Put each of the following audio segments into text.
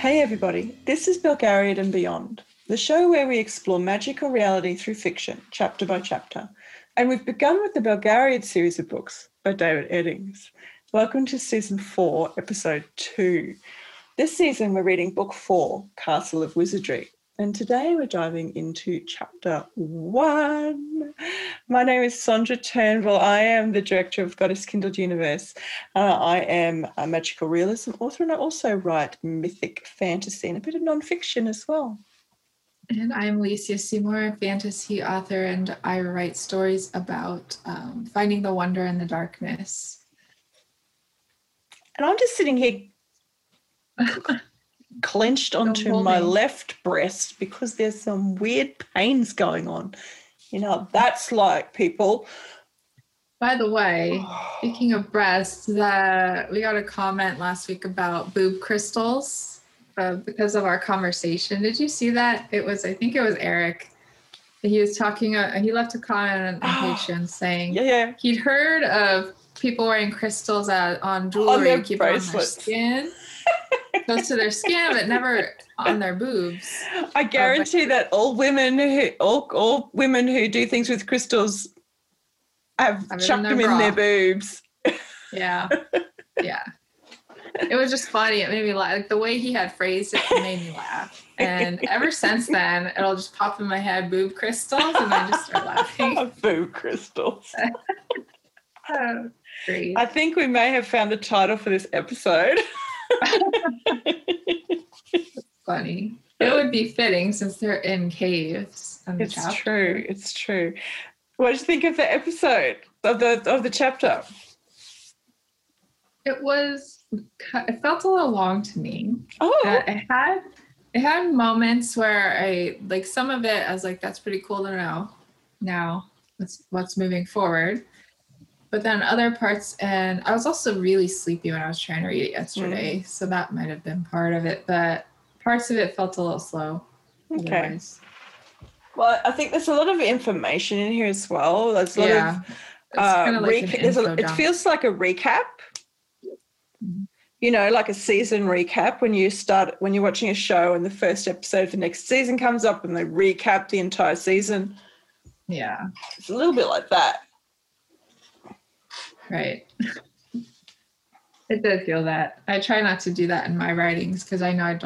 Hey everybody, this is Belgariad and Beyond, the show where we explore magic or reality through fiction, chapter by chapter. And we've begun with the Belgariad series of books by David Eddings. Welcome to season 4, episode 2. This season we're reading book 4, Castle of Wizardry. And today we're diving into chapter 1. My name is Sandra Turnbull. I am the director of Goddess Kindled Universe. I am a magical realism author, and I also write mythic fantasy and a bit of non-fiction as well. And I'm Alicia Seymour, fantasy author, and I write stories about finding the wonder in the darkness. And I'm just sitting here... clenched onto my left breast because there's some weird pains going on. You know, that's like, people. By the way, speaking of breasts, we got a comment last week about boob crystals because of our conversation. Did you see that? I think it was Eric. He was talking, he left a comment on Patreon saying he'd heard of people wearing crystals on jewelry and keep it on their skin. Goes to their skin, but never on their boobs. I guarantee that all women who do things with crystals have chucked them in their boobs. Yeah, yeah. It was just funny. It made me laugh. Like the way he had phrased it made me laugh. And ever since then, it'll just pop in my head, boob crystals, and I just start laughing. Boob crystals. I think we may have found the title for this episode. Funny. It would be fitting since they're in caves. It's true. What did you think of the episode of the chapter? It felt a little long to me. Oh, it had moments where I like some of it. I was like, that's pretty cool to know. Now what's moving forward. But then other parts, and I was also really sleepy when I was trying to read it yesterday, so that might have been part of it, but parts of it felt a little slow. Okay. Otherwise. Well, I think there's a lot of information in here as well. There's a lot of, it feels like a recap, you know, like a season recap when you're watching a show and the first episode of the next season comes up and they recap the entire season. Yeah. It's a little bit like that. Right. It did feel that. I try not to do that in my writings because I know I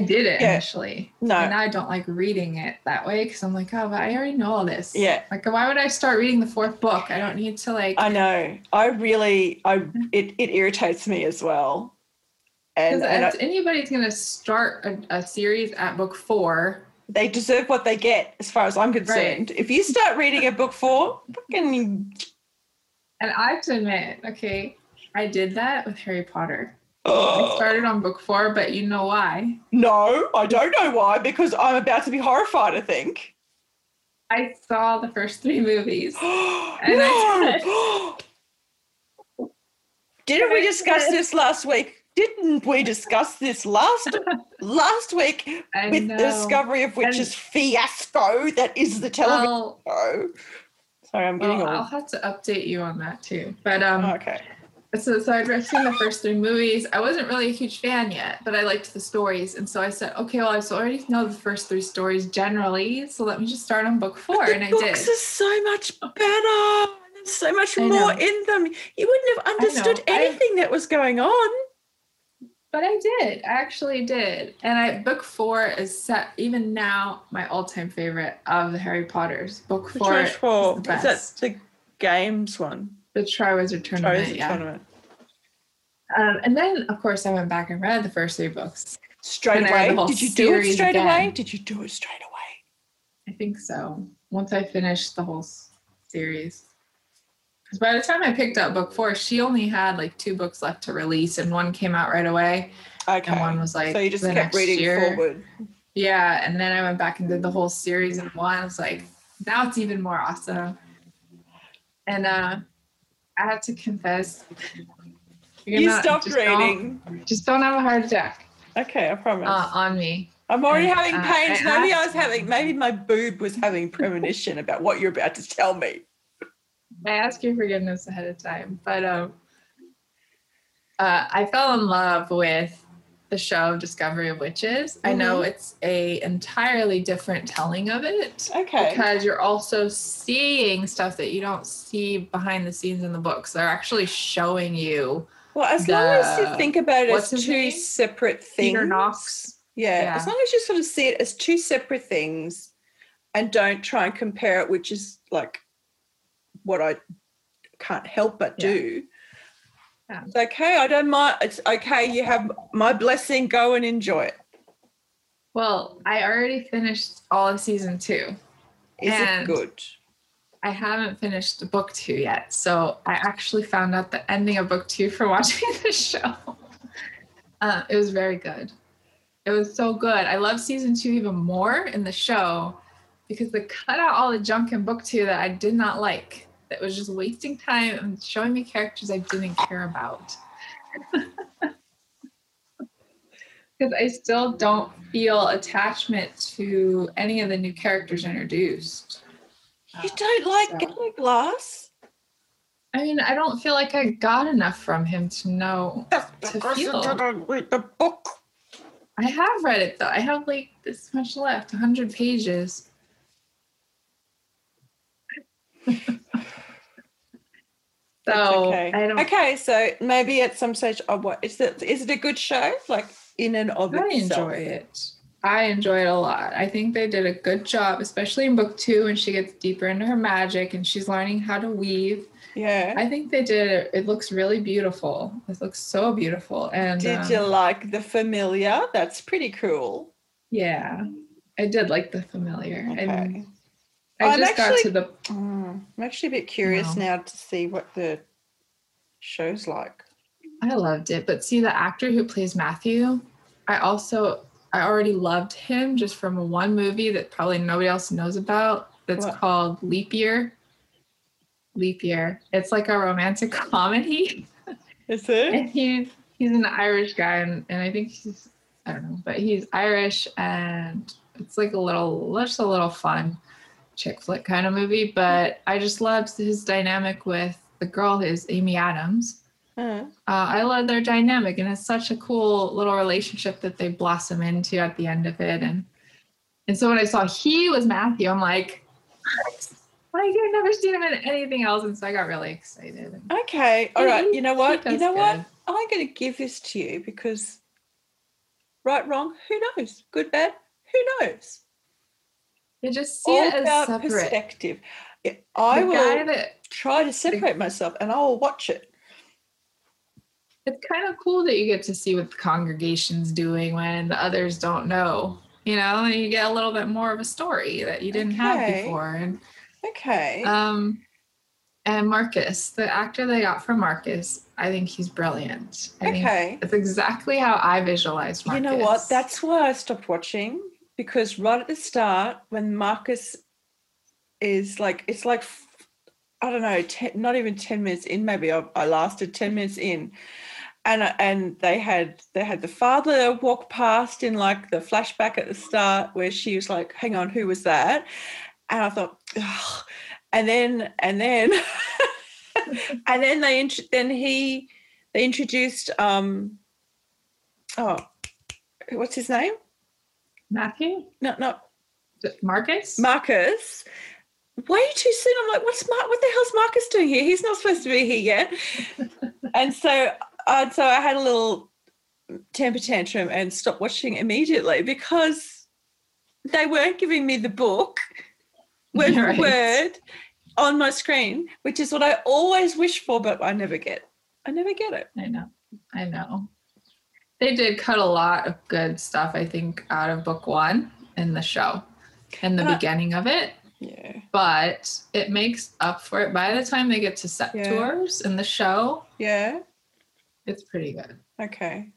did it initially. No. And now I don't like reading it that way because I'm like, oh, but I already know all this. Yeah. Like, why would I start reading the 4th book? I don't need to like. I know. It irritates me as well. And if anybody's going to start a series at book 4. They deserve what they get as far as I'm concerned. Right. If you start reading at book 4, fucking... And I have to admit, I did that with Harry Potter. I started on book 4, but you know why? No, I don't know why, because I'm about to be horrified, I think. I saw the first 3 movies. And no! Didn't we discuss this last week? Didn't we discuss this last week with the Discovery of Witches fiasco that is the television show? Sorry, I'm getting old. I'll have to update you on that too. But okay. So I'd seen the first 3 movies. I wasn't really a huge fan yet, but I liked the stories. And so I said, I already know the first 3 stories generally, so let me just start on book 4. And I did. The books are so much better. There's so much more in them. You wouldn't have understood anything that was going on. But I did. I actually did. And book 4 is set, even now, my all-time favorite of the Harry Potters. Book 4 is the best. Is that the games one? The Triwizard Tournament, Tournament. And then, of course, I went back and read the first 3 books. Straight away? Did you do it straight away? I think so. Once I finished the whole series. Because by the time I picked up book 4, she only had 2 books left to release, and one came out right away. Okay. And one was so you just kept reading forward. Yeah, and then I went back and did the whole series in one. I was like, now it's even more awesome. And I have to confess, you stopped reading. Just don't have a heart attack. Okay, I promise. On me. I'm already having pains. Maybe my boob was having premonition about what you're about to tell me. I ask your forgiveness ahead of time, but I fell in love with the show Discovery of Witches. Mm-hmm. I know it's a entirely different telling of it. Okay. Because you're also seeing stuff that you don't see behind the scenes in the books. They're actually showing you. Well, as long as you think about it as two separate things. Peter Knox. Yeah. As long as you sort of see it as two separate things and don't try and compare it, which is like what I can't help but do. Yeah. It's okay, I don't mind. It's okay, you have my blessing, go and enjoy it. Well, I already finished all of season 2. Is it good? I haven't finished book 2 yet, so I actually found out the ending of book 2 for watching this show. It was very good. It was so good. I love season 2 even more in the show because they cut out all the junk in book 2 that I did not like. That was just wasting time and showing me characters I didn't care about. Because I still don't feel attachment to any of the new characters introduced. You don't like Gary Glass? I mean, I don't feel like I got enough from him to know. That's because you didn't read the book. I have read it though. I have like this much left, 100 pages. So okay. Okay, so maybe at some stage, is it a good show? Like in and of itself? I enjoy it. I enjoy it a lot. I think they did a good job, especially in book 2 when she gets deeper into her magic and she's learning how to weave. Yeah. I think they did it. It looks really beautiful. It looks so beautiful. And did you like the familiar? That's pretty cool. Yeah, I did like the familiar. Okay. I'm actually a bit curious now to see what the show's like. I loved it, but see the actor who plays Matthew, I already loved him just from one movie that probably nobody else knows about that's called Leap Year. Leap Year. It's like a romantic comedy. Is it? And he's an Irish guy and I think he's Irish and it's like a little fun chick flick kind of movie, but I just loved his dynamic with the girl who is Amy Adams. Uh-huh. I love their dynamic, and it's such a cool little relationship that they blossom into at the end of it. And so when I saw he was Matthew, I'm like, what? Like I've never seen him in anything else, and so I got really excited. Okay, all right. You know what? What? I'm going to give this to you because right, wrong, who knows? Good, bad, who knows? You just see all it as separate perspective. I will try to separate myself, and I will watch it. It's kind of cool that you get to see what the congregation's doing when the others don't know, and you get a little bit more of a story that you didn't have before. And and Marcus, the actor they got for Marcus, I think he's brilliant. I think that's exactly how I visualized Marcus. You know what? That's why I stopped watching. Because right at the start, when Marcus is like, it's like, I don't know, not even 10 minutes in, maybe I lasted 10 minutes in. And they had the father walk past in like the flashback at the start where she was like, hang on, who was that? And I thought, ugh. And then, they introduced, what's his name? Matthew? No. Marcus. Way too soon. I'm like, what the hell's Marcus doing here? He's not supposed to be here yet. And so I had a little temper tantrum and stopped watching immediately because they weren't giving me the book word for word on my screen, which is what I always wish for, but I never get. I never get it. I know. They did cut a lot of good stuff, I think, out of book 1 in the show and the beginning of it. Yeah. But it makes up for it. By the time they get to set tours in the show, it's pretty good. Okay.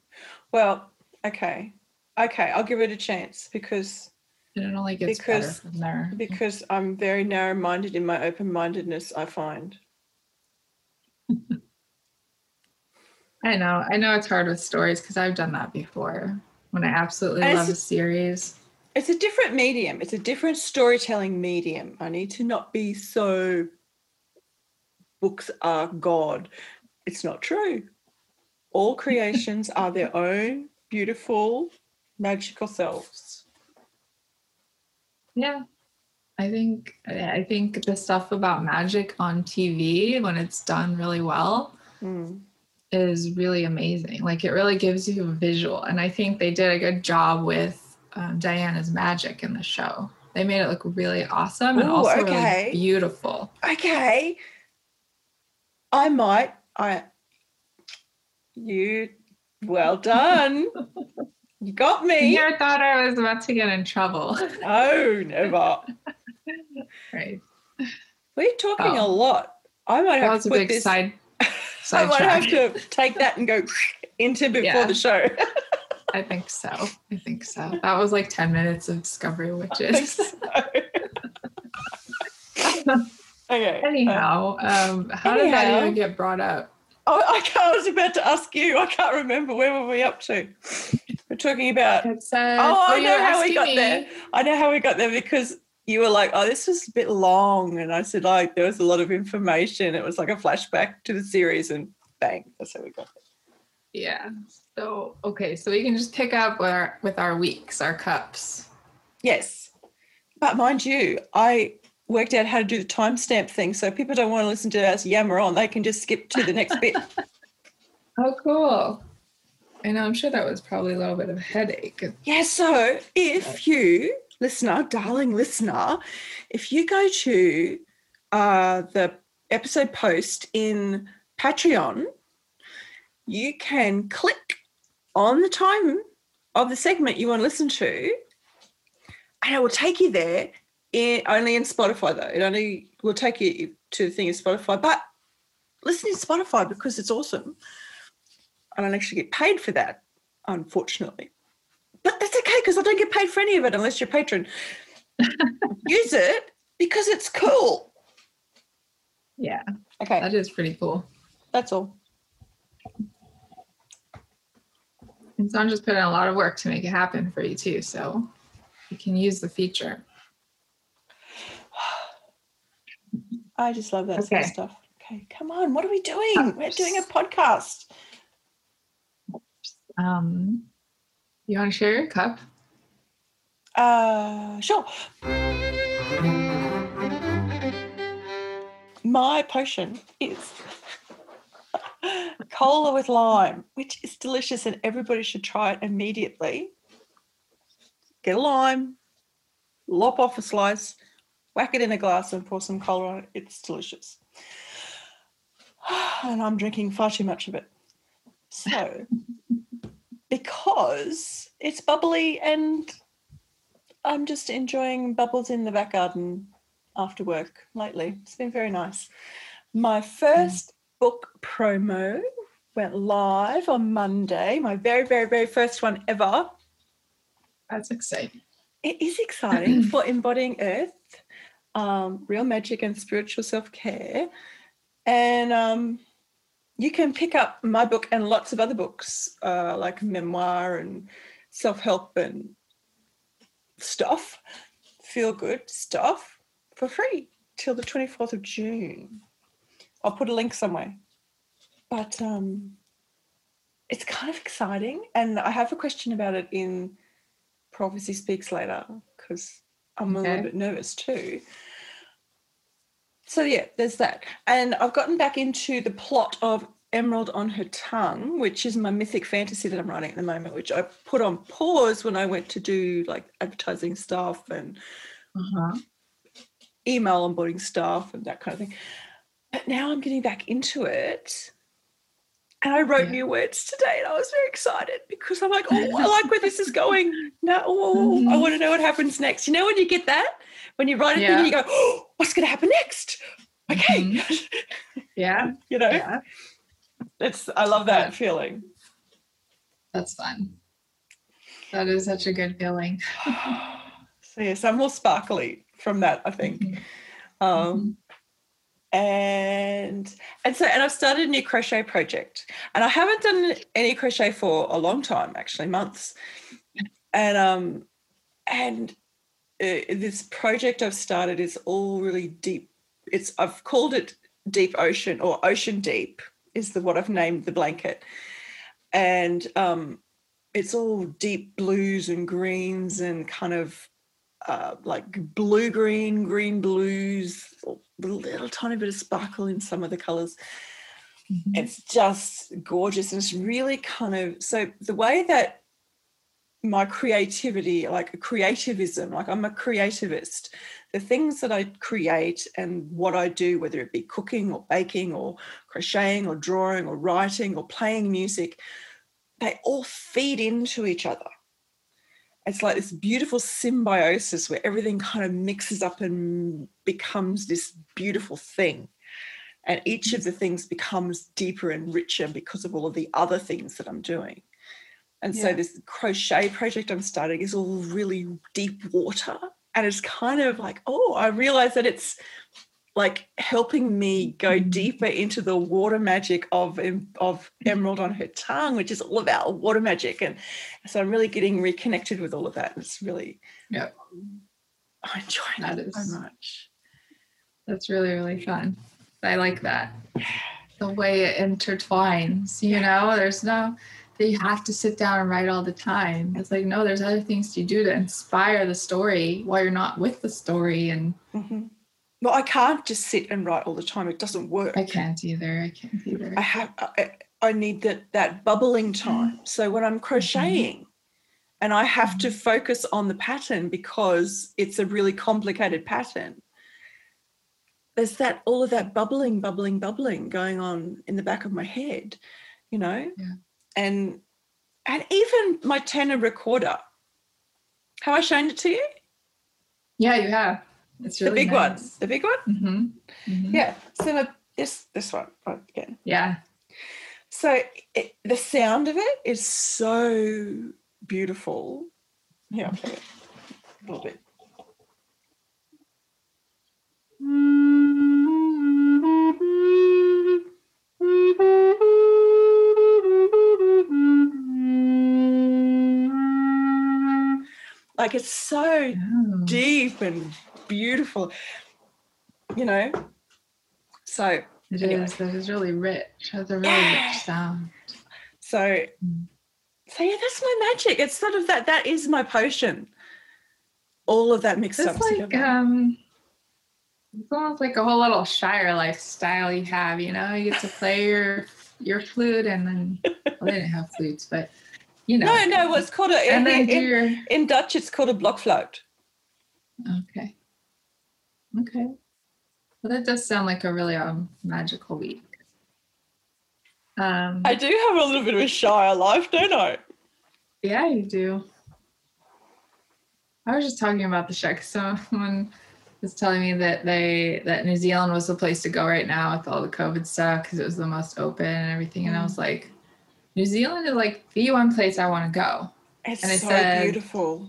Well, okay. I'll give it a chance because it only gets better from there. Because I'm very narrow-minded in my open-mindedness, I find. I know it's hard with stories because I've done that before when I absolutely love a series. It's a different medium. It's a different storytelling medium. I need to not be so books are God. It's not true. All creations are their own beautiful, magical selves. Yeah. I think the stuff about magic on TV, when it's done really well, is really amazing. Like, it really gives you a visual. And I think they did a good job with Diana's magic in the show. They made it look really awesome and really beautiful. Okay. Well done. You got me. You thought I was about to get in trouble. Oh, never. Right. We're talking a lot. I might have to put this side I might track. Have to take that and go into before the show. I think so. That was like 10 minutes of Discovery of Witches. I think so. Okay. Anyhow, did that even get brought up? Oh, I was about to ask you. I can't remember. Where were we up to? We're talking about... I know how we got there. I know how we got there because you were like, oh, this was a bit long. And I said, like, there was a lot of information. It was like a flashback to the series, and bang, that's how we got there. Yeah. So, okay, so we can just pick up with our weeks, our cups. Yes. But mind you, I worked out how to do the timestamp thing, so people don't want to listen to us yammer on. They can just skip to the next bit. Oh, cool. And I'm sure that was probably a little bit of a headache. Yeah, so if you, darling listener, if you go to the episode post in Patreon, you can click on the time of the segment you want to listen to, and it will take you there. Only in Spotify, though. It only will take you to the thing in Spotify. But listen in Spotify because it's awesome. I don't actually get paid for that, unfortunately. But that's okay because I don't get paid for any of it unless you're a patron. Use it because it's cool. Yeah. Okay. That is pretty cool. That's all. And Sandra's put in a lot of work to make it happen for you, too. So you can use the feature. I just love that sort of stuff. Okay, come on. What are we doing? We're doing a podcast. You want to share your cup? Sure. My potion is cola with lime, which is delicious and everybody should try it immediately. Get a lime, lop off a slice, whack it in a glass and pour some cola on it. It's delicious. And I'm drinking far too much of it. So, because it's bubbly and I'm just enjoying bubbles in the back garden after work lately. It's been very nice. My first book promo went live on Monday, my very, very, very first one ever. That's exciting. It is exciting for Embodying Earth. Real magic and spiritual self-care, and you can pick up my book and lots of other books like memoir and self-help and stuff, feel good stuff, for free till the 24th of June. I'll put a link somewhere, but it's kind of exciting, and I have a question about it in Prophecy Speaks later because I'm a little bit nervous too. So yeah, there's that. And I've gotten back into the plot of Emerald on Her Tongue, which is my mythic fantasy that I'm writing at the moment, which I put on pause when I went to do like advertising stuff and email onboarding stuff and that kind of thing. But now I'm getting back into it. And I wrote new words today, and I was very excited because I'm like, oh, I like where this is going. I want to know what happens next. You know when you get that? When you write a thing and you go, oh, what's going to happen next? Okay. Yeah. You know? Yeah. I love that feeling. That's fun. That is such a good feeling. So, yes, I'm more sparkly from that, I think. And I've started a new crochet project, and I haven't done any crochet for a long time, actually months. And this project I've started is all really deep. I've called it Deep Ocean, or Ocean Deep is what I've named the blanket. And it's all deep blues and greens and kind of like blue-green, green-blues, a little tiny bit of sparkle in some of the colours. Mm-hmm. It's just gorgeous. And it's really kind of, so the way that my creativity, like creativism, like I'm a creativist, the things that I create and what I do, whether it be cooking or baking or crocheting or drawing or writing or playing music, they all feed into each other. It's like this beautiful symbiosis where everything kind of mixes up and becomes this beautiful thing. And each of the things becomes deeper and richer because of all of the other things that I'm doing. And so this crochet project I'm starting is all really deep water. And it's kind of like, oh, I realize that it's like helping me go deeper into the water magic of Emerald on Her Tongue, which is all about water magic. And so I'm really getting reconnected with all of that. It's really, I'm enjoying that so much. That's really, really fun. I like that. The way it intertwines, you know, there's no, that you have to sit down and write all the time. It's like, no, there's other things to do to inspire the story while you're not with the story. And well, I can't just sit and write all the time. It doesn't work. I can't either. I need that bubbling time. So when I'm crocheting and I have to focus on the pattern because it's a really complicated pattern, there's that, all of that bubbling going on in the back of my head, you know? Yeah. And even my tenor recorder. Have I shown it to you? Yeah, you have. It's really the big one. Mm-hmm. Yeah. So this one again. Yeah. So the sound of it is so beautiful. Here, I'll play it a little bit. Like it's so deep and beautiful, you know. So it is. That is really rich. That's a really rich sound. So yeah, that's my magic. It's sort of that is my potion. All of that mixed up together. It's almost like a whole little Shire lifestyle you have, you know. You get to play your flute and then, well, they didn't have flutes, but you know. No, well, it's called in Dutch it's called a blokfluit. Okay. Well, that does sound like a really magical week. I do have a little bit of a Shire life, don't I? Yeah, you do. I was just talking about the Shire, because someone was telling me that New Zealand was the place to go right now with all the COVID stuff because it was the most open and everything. And I was like, New Zealand is like the one place I want to go. It's so beautiful.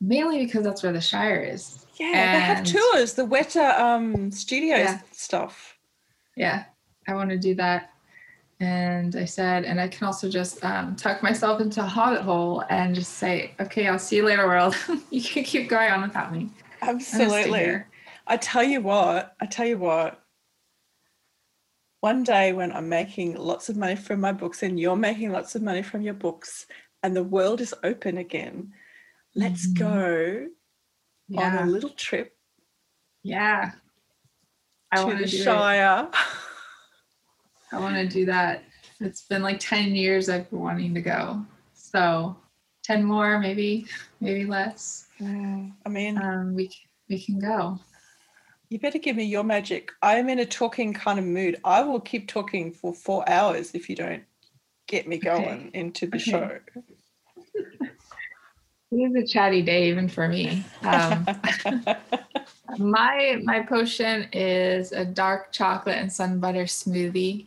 Mainly because that's where the Shire is. Yeah, and they have tours, the Weta studios stuff. Yeah, I want to do that. And I said, and I can also just tuck myself into a hobbit hole and just say, okay, I'll see you later, world. You can keep going on without me. Absolutely. I tell you what, one day when I'm making lots of money from my books and you're making lots of money from your books and the world is open again, let's go on a little trip. Yeah. To the Shire. I want to do that. It's been like 10 years I've been wanting to go. So 10 more, maybe less. I mean, we can go. You better give me your magic. I'm in a talking kind of mood. I will keep talking for 4 hours if you don't get me going into the show. It is a chatty day even for me. My potion is a dark chocolate and sun butter smoothie.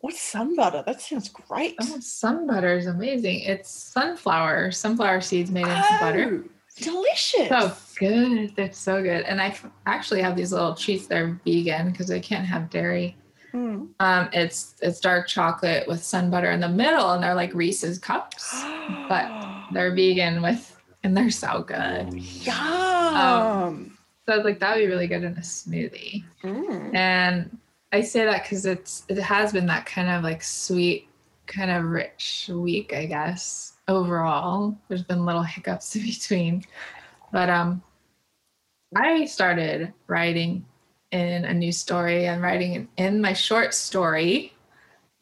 What's sun butter? That sounds great. Oh, sun butter is amazing. It's sunflower seeds made into butter. Delicious. So good. That's so good. And I actually have these little treats that are vegan because I can't have dairy. Mm. It's dark chocolate with sun butter in the middle, and they're like Reese's cups, but they're vegan and they're so good. Yum. So I was like, that would be really good in a smoothie. Mm. And I say that because it has been that kind of like sweet, kind of rich week, I guess. overall. There's been little hiccups in between, but I started writing in a new story. I'm writing in my short story,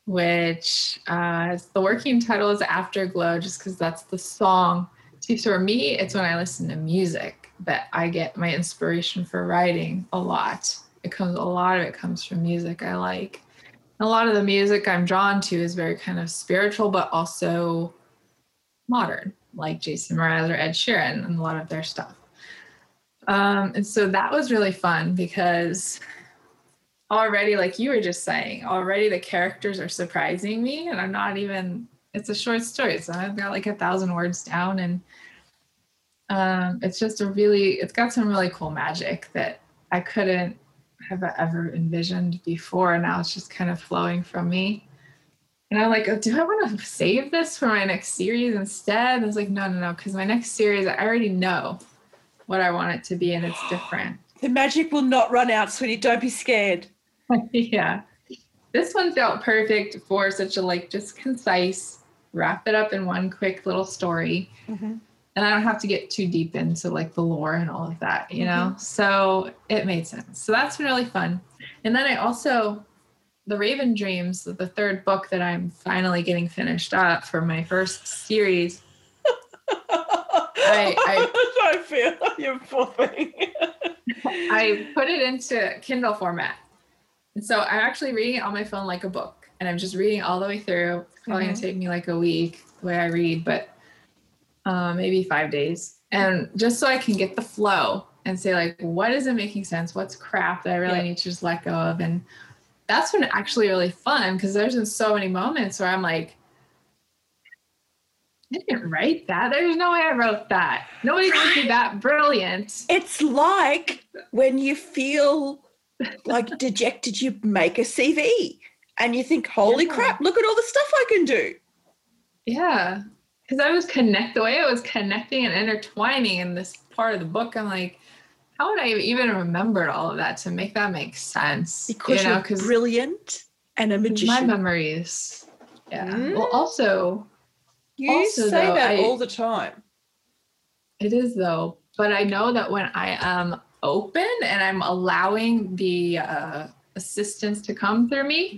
which the working title is Afterglow, just because that's the song. See, for me, it's when I listen to music that I get my inspiration for writing a lot. A lot of it comes from music I like. And a lot of the music I'm drawn to is very kind of spiritual, but also modern, like Jason Mraz or Ed Sheeran and a lot of their stuff. And so that was really fun because already, like you were just saying, already the characters are surprising me, and I'm not even, it's a short story. So I've got like 1,000 words down, and it's just a really, it's got some really cool magic that I couldn't have ever envisioned before. And now it's just kind of flowing from me. And I'm like, oh, do I want to save this for my next series instead? And I was like, no, because my next series, I already know what I want it to be, and it's different. The magic will not run out, sweetie. Don't be scared. Yeah. This one felt perfect for such a like just concise, wrap it up in one quick little story. Mm-hmm. And I don't have to get too deep into like the lore and all of that, you know? Mm-hmm. So it made sense. So that's been really fun. And then I also, The Raven Dreams, the third book that I'm finally getting finished up for my first series. I feel like you're fooling. I put it into Kindle format. And so I'm actually reading it on my phone like a book, and I'm just reading all the way through. It's probably going to take me like a week the way I read, but maybe 5 days. And just so I can get the flow and say like, what isn't making sense? What's crap that I really need to just let go of? And that's been actually really fun because there's been so many moments where I'm like, I didn't write that. There's no way I wrote that. Nobody could be that brilliant. It's like when you feel like dejected, you make a CV and you think, holy crap, look at all the stuff I can do. Yeah. Because I was the way I was connecting and intertwining in this part of the book, I'm like, how would I even remembered all of that to make that make sense? Because you know, you're brilliant and a magician. My memories. Yeah. Mm. Well, also... You say that all the time. It is though, but I know that when I am open and I'm allowing the assistance to come through me,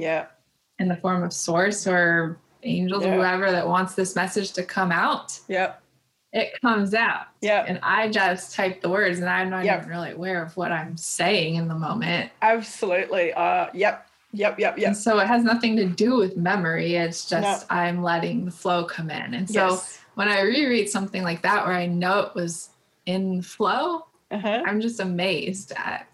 in the form of source or angels or whoever that wants this message to come out, it comes out. Yeah, and I just type the words, and I'm not even really aware of what I'm saying in the moment. Absolutely. Yep. And so it has nothing to do with memory. It's just I'm letting the flow come in. And so when I reread something like that where I know it was in flow, I'm just amazed at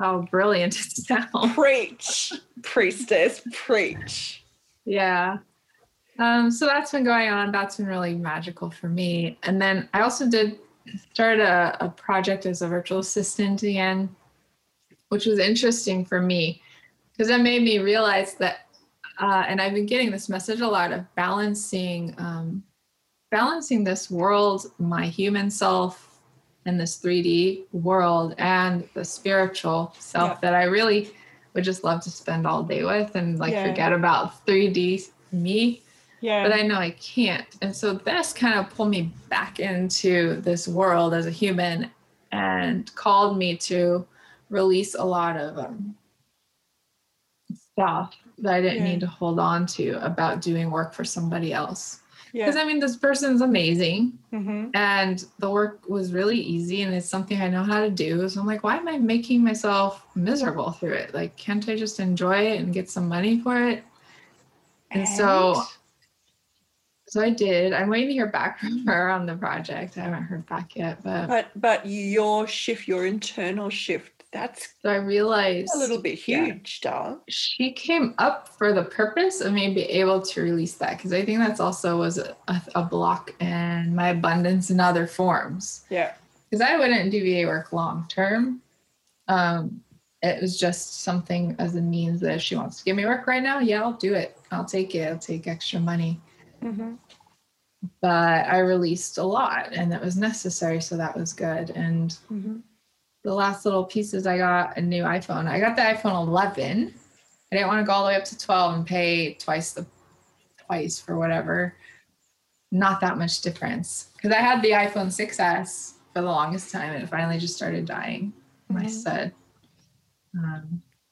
how brilliant it sounds. Preach. Priestess, preach. Yeah. So that's been going on. That's been really magical for me. And then I also did start a project as a virtual assistant again, which was interesting for me. Because it made me realize that, and I've been getting this message a lot of balancing this world, my human self, and this 3D world, and the spiritual self that I really would just love to spend all day with and like forget about 3D me. Yeah. But I know I can't. And so this kind of pulled me back into this world as a human and called me to release a lot of stuff that I didn't need to hold on to about doing work for somebody else. Because I mean, this person's amazing and the work was really easy and it's something I know how to do. So I'm like, why am I making myself miserable through it? Like, can't I just enjoy it and get some money for it? And so I did. I'm waiting to hear back from her on the project. I haven't heard back yet, but your shift, your internal shift, so I realized a little bit huge, darling. She came up for the purpose of me being able to release that, because I think that's also was a block in my abundance in other forms. Yeah, because I wouldn't do VA work long term. It was just something as a means that if she wants to give me work right now, I'll do it. I'll take it. I'll take extra money. Mm-hmm. But I released a lot, and that was necessary, so that was good. And. Mm-hmm. The last little pieces, I got a new iPhone. I got the iPhone 11. I didn't want to go all the way up to 12 and pay twice for whatever. not that much difference. Because I had the iPhone 6S for the longest time and it finally just started dying. Mm-hmm. I said,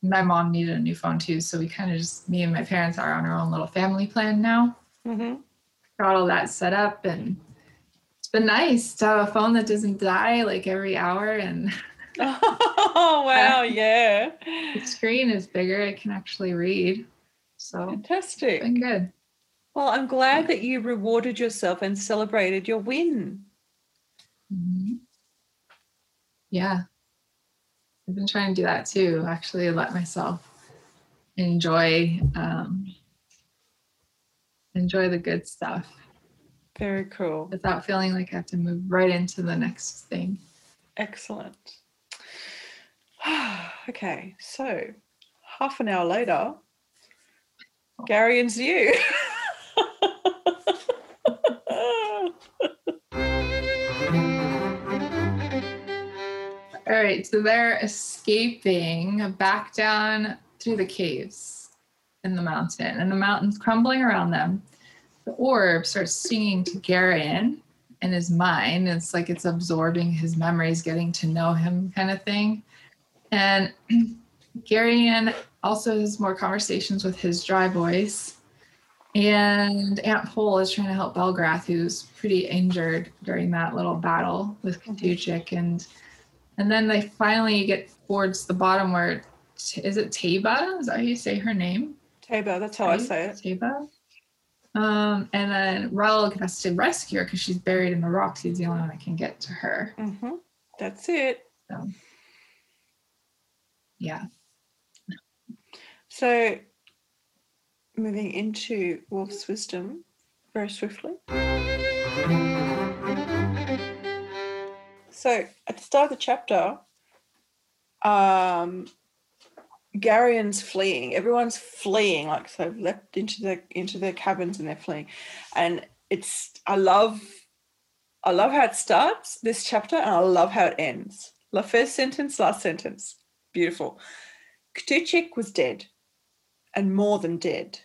my mom needed a new phone too. So we kind of just, me and my parents are on our own little family plan now. Mm-hmm. Got all that set up, and it's been nice to have a phone that doesn't die like every hour. And oh, wow. Yeah. The screen is bigger. It can actually read. So fantastic. It's been good. Well, I'm glad that you rewarded yourself and celebrated your win. Mm-hmm. Yeah. I've been trying to do that too, actually let myself enjoy the good stuff. Very cool. Without feeling like I have to move right into the next thing. Excellent. Okay, so half an hour later, Garion's you. All right, so they're escaping back down through the caves in the mountain, and the mountain's crumbling around them. The orb starts singing to Garion in his mind. It's like it's absorbing his memories, getting to know him kind of thing. And Garion also has more conversations with his dry voice. And Aunt Pol is trying to help Belgarath, who's pretty injured during that little battle with Ctuchik. And then they finally get towards the bottom where, is it Taba? Is that how you say her name? Taba, that's how I say it. Taba. And then Relg has to rescue her because she's buried in the rocks. He's the only one that can get to her. Mm-hmm. That's it. So, yeah. So moving into Wolf's Wisdom very swiftly. So at the start of the chapter, Garion's fleeing. Everyone's fleeing, like, so they've leapt into their cabins and they're fleeing. And it's I love how it starts this chapter, and I love how it ends. The first sentence, last sentence, beautiful. Ctuchik was dead, and more than dead.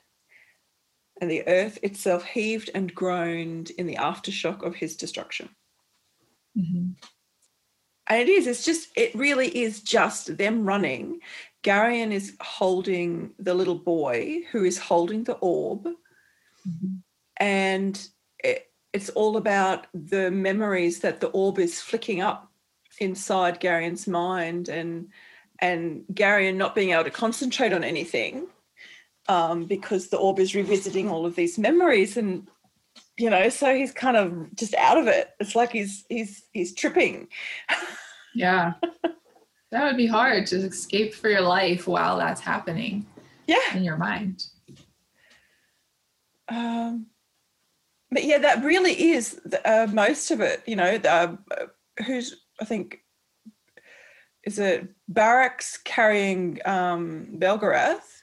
And the earth itself heaved and groaned in the aftershock of his destruction. Mm-hmm. And it really is just them running. Garion is holding the little boy who is holding the orb. Mm-hmm. And it's all about the memories that the orb is flicking up inside Garion's mind, and Garion not being able to concentrate on anything because the orb is revisiting all of these memories, and, you know, so he's kind of just out of it. It's like he's tripping. Yeah. That would be hard to escape for your life while that's happening. Yeah. In your mind. But yeah, that really is most of it. You know, Barak's carrying Belgarath,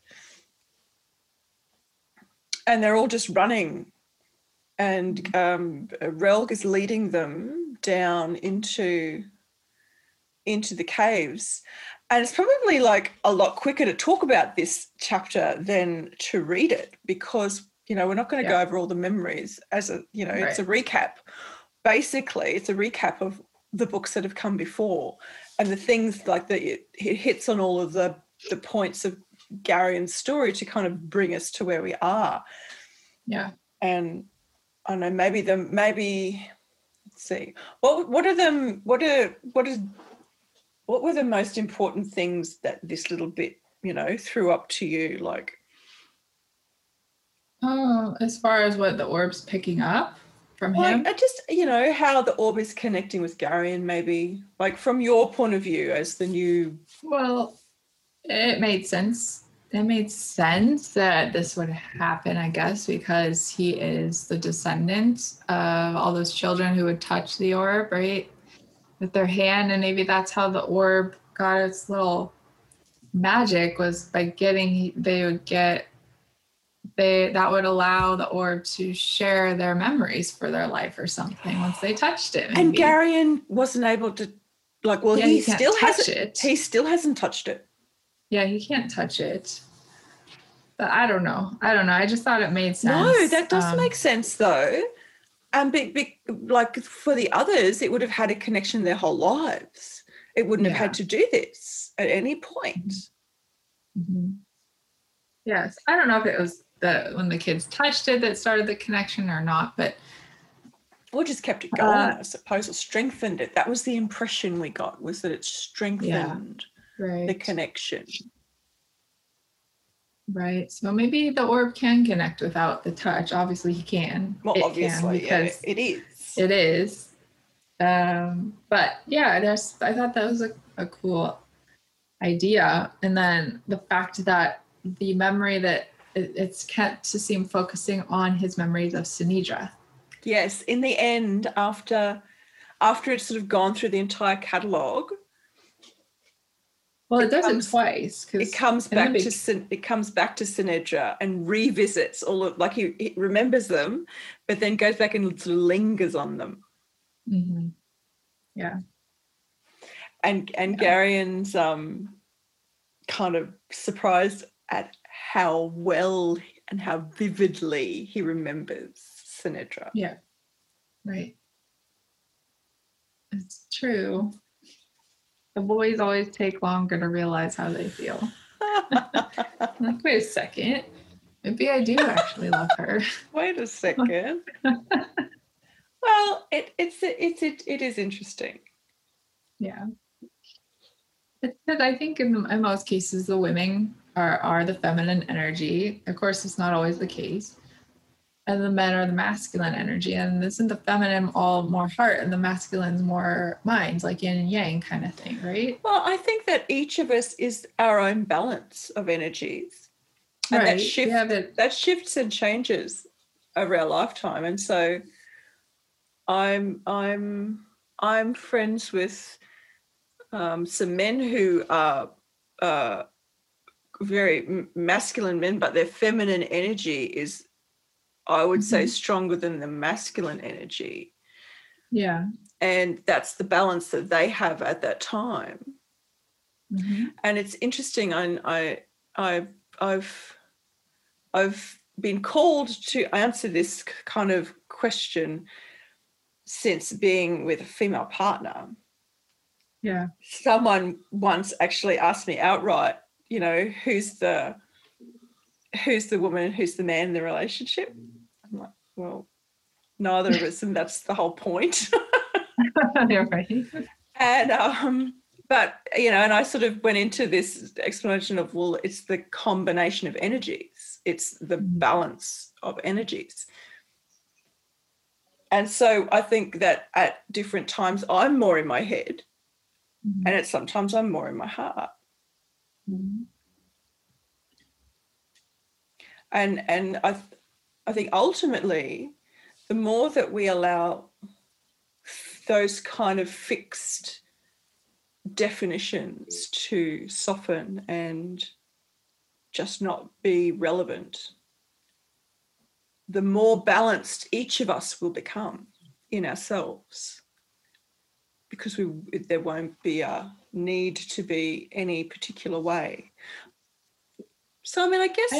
and they're all just running. And Relg is leading them down into the caves. And it's probably like a lot quicker to talk about this chapter than to read it, because, you know, we're not going to go over all the memories as a, you know, it's a recap. Basically, it's a recap of the books that have come before, and the things like that it hits on all of the points of Garion's story to kind of bring us to where we are. Yeah. And I don't know, maybe let's see. What were the most important things that this little bit, you know, threw up to you, like? Oh, as far as what the orb's picking up from him? Just, you know, how the orb is connecting with Garion, maybe, like from your point of view as the new... Well, it made sense. It made sense that this would happen, I guess, because he is the descendant of all those children who would touch the orb, right, with their hand. And maybe that's how the orb got its little magic, was by that would allow the orb to share their memories for their life or something once they touched it. Maybe. And Garion wasn't able to, like, well, yeah, he still hasn't touched it. Yeah, he can't touch it. But I don't know. I just thought it made sense. No, that does make sense, though. Like for the others, it would have had a connection their whole lives. It wouldn't have had to do this at any point. Mm-hmm. Yes, I don't know if it was when the kids touched it that started the connection or not, but or just kept it going, I suppose, or strengthened it. That was the impression we got, was that it strengthened the connection. Right. So maybe the orb can connect without the touch. Obviously he can. Well, obviously, because it is. It is. But yeah, I thought that was a cool idea. And then the fact that the memory that it's kept to seem focusing on his memories of Ce'Nedra. Yes, in the end, after it's sort of gone through the entire catalogue. Well, it does it twice. It comes back to Ce'Nedra and revisits all of, like he remembers them, but then goes back and sort of lingers on them. Mm-hmm. Yeah. And Garion's kind of surprised at how well and how vividly he remembers Ce'Nedra. Yeah, right. It's true. The boys always take longer to realize how they feel. I'm like, wait a second. Maybe I do actually love her. Wait a second. Well, it is interesting. Yeah. It's that I think in most cases the women are the feminine energy. Of course, it's not always the case. And the men are the masculine energy. And isn't the feminine all more heart and the masculine's more mind, like yin and yang kind of thing, right? Well, I think that each of us is our own balance of energies. And that shifts and changes over our lifetime. And so I'm friends with some men who are very masculine men, but their feminine energy is, I would say, stronger than the masculine energy. Yeah. And that's the balance that they have at that time. Mm-hmm. And it's interesting. I've been called to answer this kind of question since being with a female partner. Yeah. Someone once actually asked me outright, you know, who's the woman, who's the man in the relationship? I'm like, well, neither of us, and that's the whole point. And but you know, and I sort of went into this explanation of, well, it's the combination of energies, it's the balance of energies. And so I think that at different times I'm more in my head, and at sometimes I'm more in my heart. Mm-hmm. And I think ultimately, the more that we allow those kind of fixed definitions to soften and just not be relevant, the more balanced each of us will become in ourselves, because there won't be a need to be any particular way. So, I mean, I guess...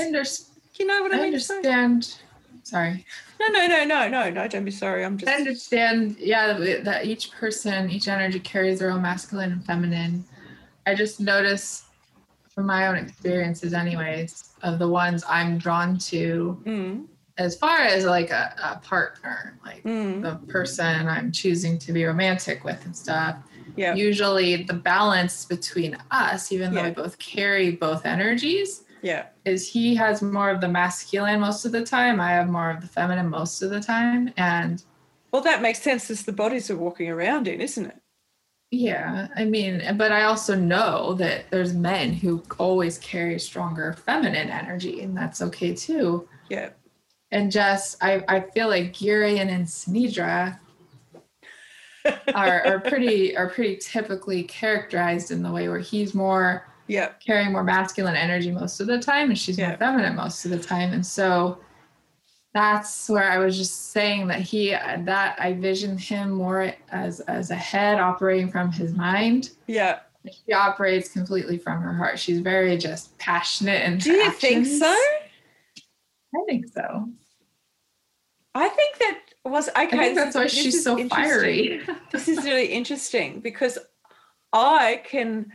You know what I mean? I understand. Sorry. No, don't be sorry. I understand, that each person, each energy carries their own masculine and feminine. I just notice from my own experiences anyways, of the ones I'm drawn to, as far as like a partner, like the person I'm choosing to be romantic with and stuff. Yeah. Usually the balance between us, even though we both carry both energies, is he has more of the masculine most of the time, I have more of the feminine most of the time. And well, that makes sense, as the bodies are walking around in, isn't it? Yeah, I mean, but I also know that there's men who always carry stronger feminine energy, and that's okay too. Yeah. And just I feel like Garion and Ce'Nedra are pretty typically characterized in the way where he's more carrying more masculine energy most of the time, and she's more feminine most of the time. And so that's where I was just saying that I visioned him more as a head operating from his mind. Yeah. She operates completely from her heart. She's very just passionate and do you think so? I think so. I think that I think that's why she's so fiery. This is really interesting because I can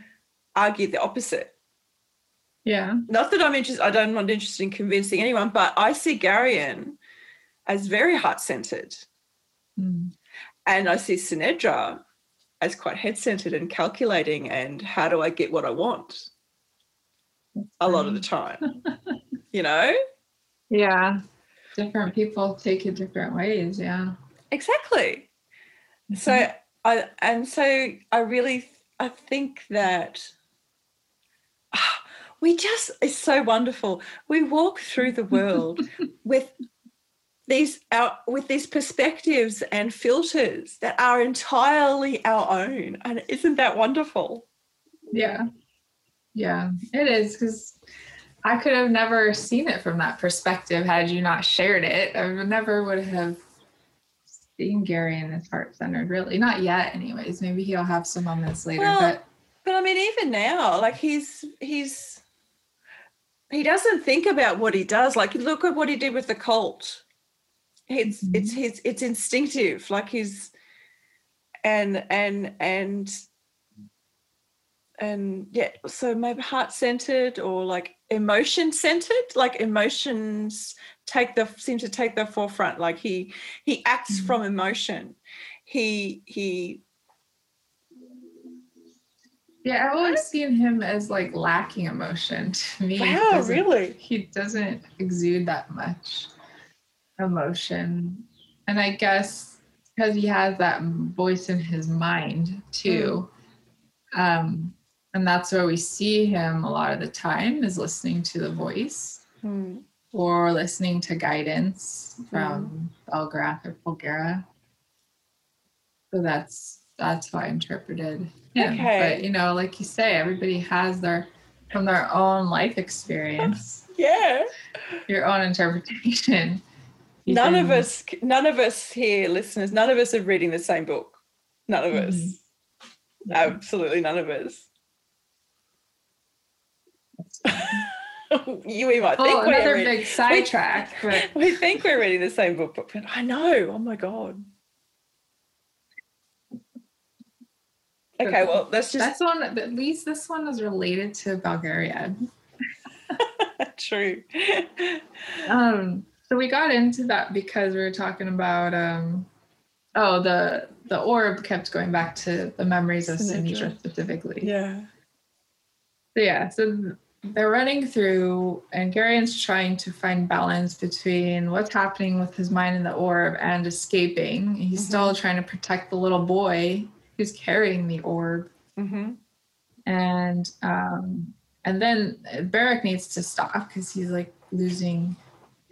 argue the opposite. Yeah. Not that I'm interested, I'm not interested in convincing anyone, but I see Garion as very heart-centered. Mm. And I see Ce'Nedra as quite head-centered and calculating and how do I get what I want a lot of the time, you know? Yeah. Different people take it different ways, yeah. Exactly. Mm-hmm. So I think that it's so wonderful. We walk through the world with these perspectives and filters that are entirely our own. And isn't that wonderful? Yeah. Yeah, it is, because I could have never seen it from that perspective had you not shared it. I never would have seen Garion as heart-centered, really. Not yet, anyways. Maybe he'll have some moments later. Well, but I mean, even now, like he doesn't think about what he does. Like, look at what he did with the cult. It's instinctive. Like so maybe heart-centered or like emotion-centered, like emotions seem to take the forefront. Like he acts from emotion. Yeah, I've always seen him as like lacking emotion to me. Wow, really? He doesn't exude that much emotion. And I guess because he has that voice in his mind too. And that's where we see him a lot of the time, is listening to the voice or listening to guidance from Belgarath or Polgara. So that's how I interpreted him. Okay. But, you know, like you say, everybody has from their own life experience. Yeah. Your own interpretation. None of us here, listeners, none of us are reading the same book. None of us. Mm-hmm. Absolutely none of us. We might think another big sidetrack. We think we're reading the same book, but I know. Oh my god. Okay, well at least this one is related to Belgariad. True. So we got into that because we were talking about the orb kept going back to the memories of Ce'Nedra specifically. Yeah. So yeah, so they're running through and Garion's trying to find balance between what's happening with his mind in the orb and escaping. He's still trying to protect the little boy who's carrying the orb. Mm-hmm. And then Barak needs to stop because he's like losing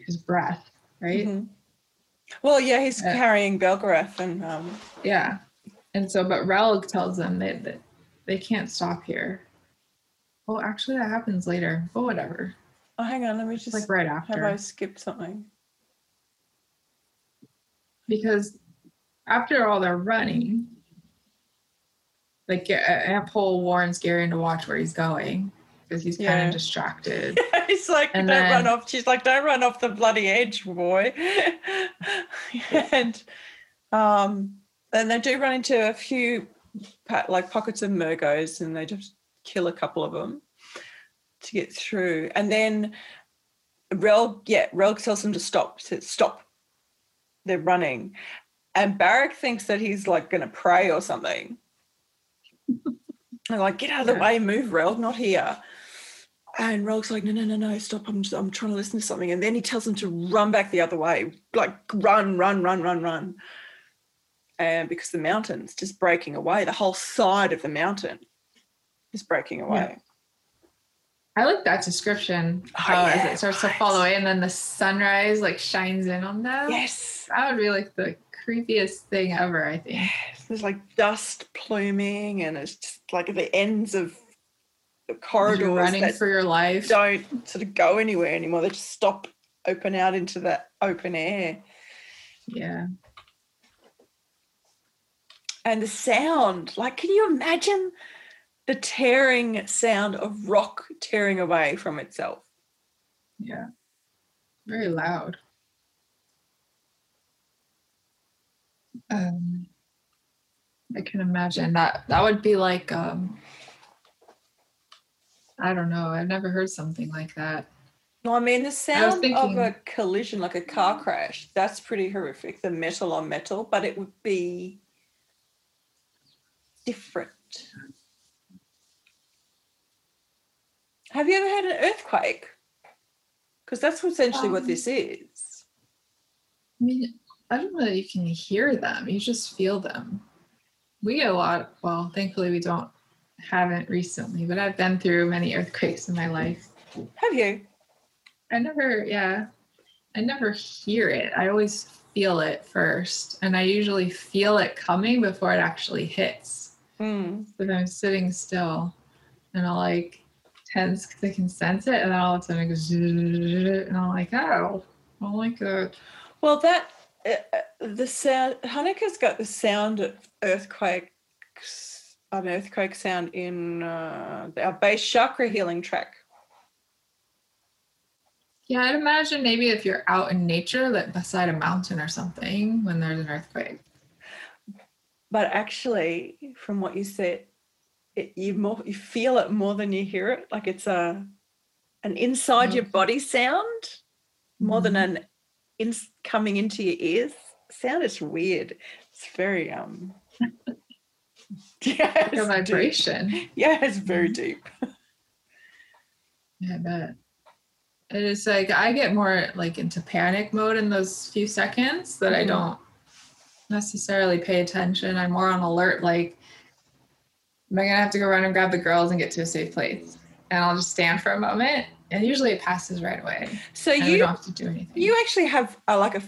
his breath, right? Mm-hmm. Well, yeah, he's carrying Belgarath and... Yeah. And so, but Relg tells them that they can't stop here. Well, actually, that happens later. But whatever. Oh, hang on. Let me just... Like right after. Have I skipped something? Because after all they're running, like Apol warns Garion to watch where he's going because he's kind of distracted. He's like, and don't run off. She's like, don't run off the bloody edge, boy. And they do run into a few like pockets of Murgos, and they just kill a couple of them to get through. And then Relg tells them to stop. Says, stop. They're running. And Barak thinks that he's like going to pray or something. I'm like, get out of the way, move, Relg, not here. And Relg's like, no, stop. I'm trying to listen to something. And then he tells them to run back the other way. Like, run. And because the mountain's just breaking away, the whole side of the mountain is breaking away. Yeah. I like that description. As it starts to fall away and then the sunrise like shines in on them. Yes. That would be like the creepiest thing ever, I think. Yes. There's like dust pluming and it's just like the ends of the corridors. You're running for your life. Don't sort of go anywhere anymore. They just stop, open out into the open air. Yeah. And the sound, like, can you imagine the tearing sound of rock tearing away from itself? Yeah. Very loud. I can imagine that. That would be like, I don't know. I've never heard something like that. No, I mean, the sound of a collision, like a car crash, that's pretty horrific, the metal on metal, but it would be different. Have you ever had an earthquake? Because that's essentially what this is. I mean, I don't know that you can hear them. You just feel them. We get a lot. Well, thankfully we haven't recently, but I've been through many earthquakes in my life. Have you? I never hear it. I always feel it first. And I usually feel it coming before it actually hits. So if I'm sitting still and I'll like tense because I can sense it, and then all of a sudden it goes, and I'm like, oh, I don't like that. Well, that, the sound, Hanukkah's got the sound of earthquakes, an earthquake sound in our base chakra healing track. Yeah, I'd imagine maybe if you're out in nature, like beside a mountain or something, when there's an earthquake. But actually, from what you said, you feel it more than you hear it. Like it's an inside your body sound more than an coming into your ears sound. Is weird. It's very yeah, it's like a vibration. Deep. Yeah, it's very deep. Yeah, I bet. It is like I get more like into panic mode in those few seconds that I don't necessarily pay attention. I'm more on alert, like, am I going to have to go run and grab the girls and get to a safe place? And I'll just stand for a moment, and usually it passes right away. So you don't have to do anything. You actually have a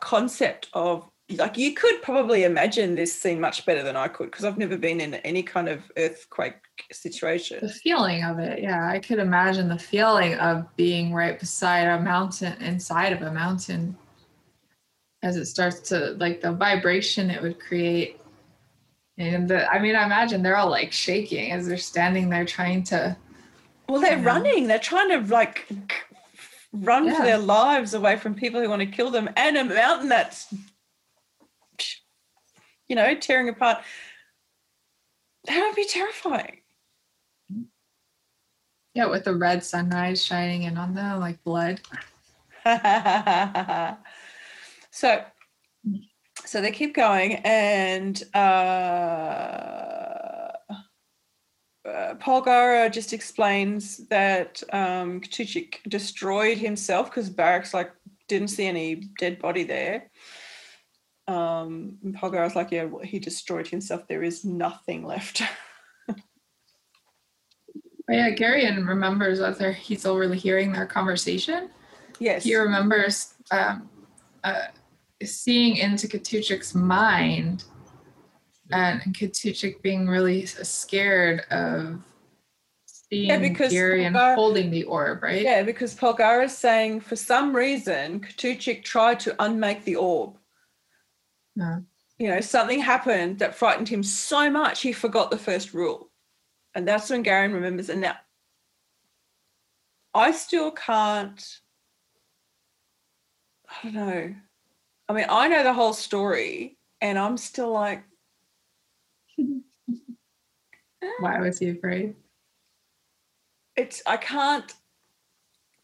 concept of, like, you could probably imagine this scene much better than I could, because I've never been in any kind of earthquake situation. The feeling of it, yeah. I could imagine the feeling of being right beside a mountain, inside of a mountain, as it starts to, like, the vibration it would create. And I imagine they're all like shaking as they're standing there trying to. Well, they're running. They're trying to like run for their lives away from people who want to kill them, and a mountain that's, you know, tearing apart. That would be terrifying. Yeah, with the red sunrise shining in on them like blood. So they keep going, and Polgara just explains that Ctuchik destroyed himself because Barak's like, didn't see any dead body there. And Polgara's like, yeah, he destroyed himself. There is nothing left. Garion remembers whether he's overhearing their conversation. Yes. He remembers seeing into Ctuchik's mind, and Ctuchik being really scared of seeing Garion holding the orb, right? Yeah, because Polgara is saying for some reason Ctuchik tried to unmake the orb. No. You know, something happened that frightened him so much he forgot the first rule. And that's when Garion remembers. And now I still can't, I don't know. I mean, I know the whole story, and I'm still like, why was he afraid?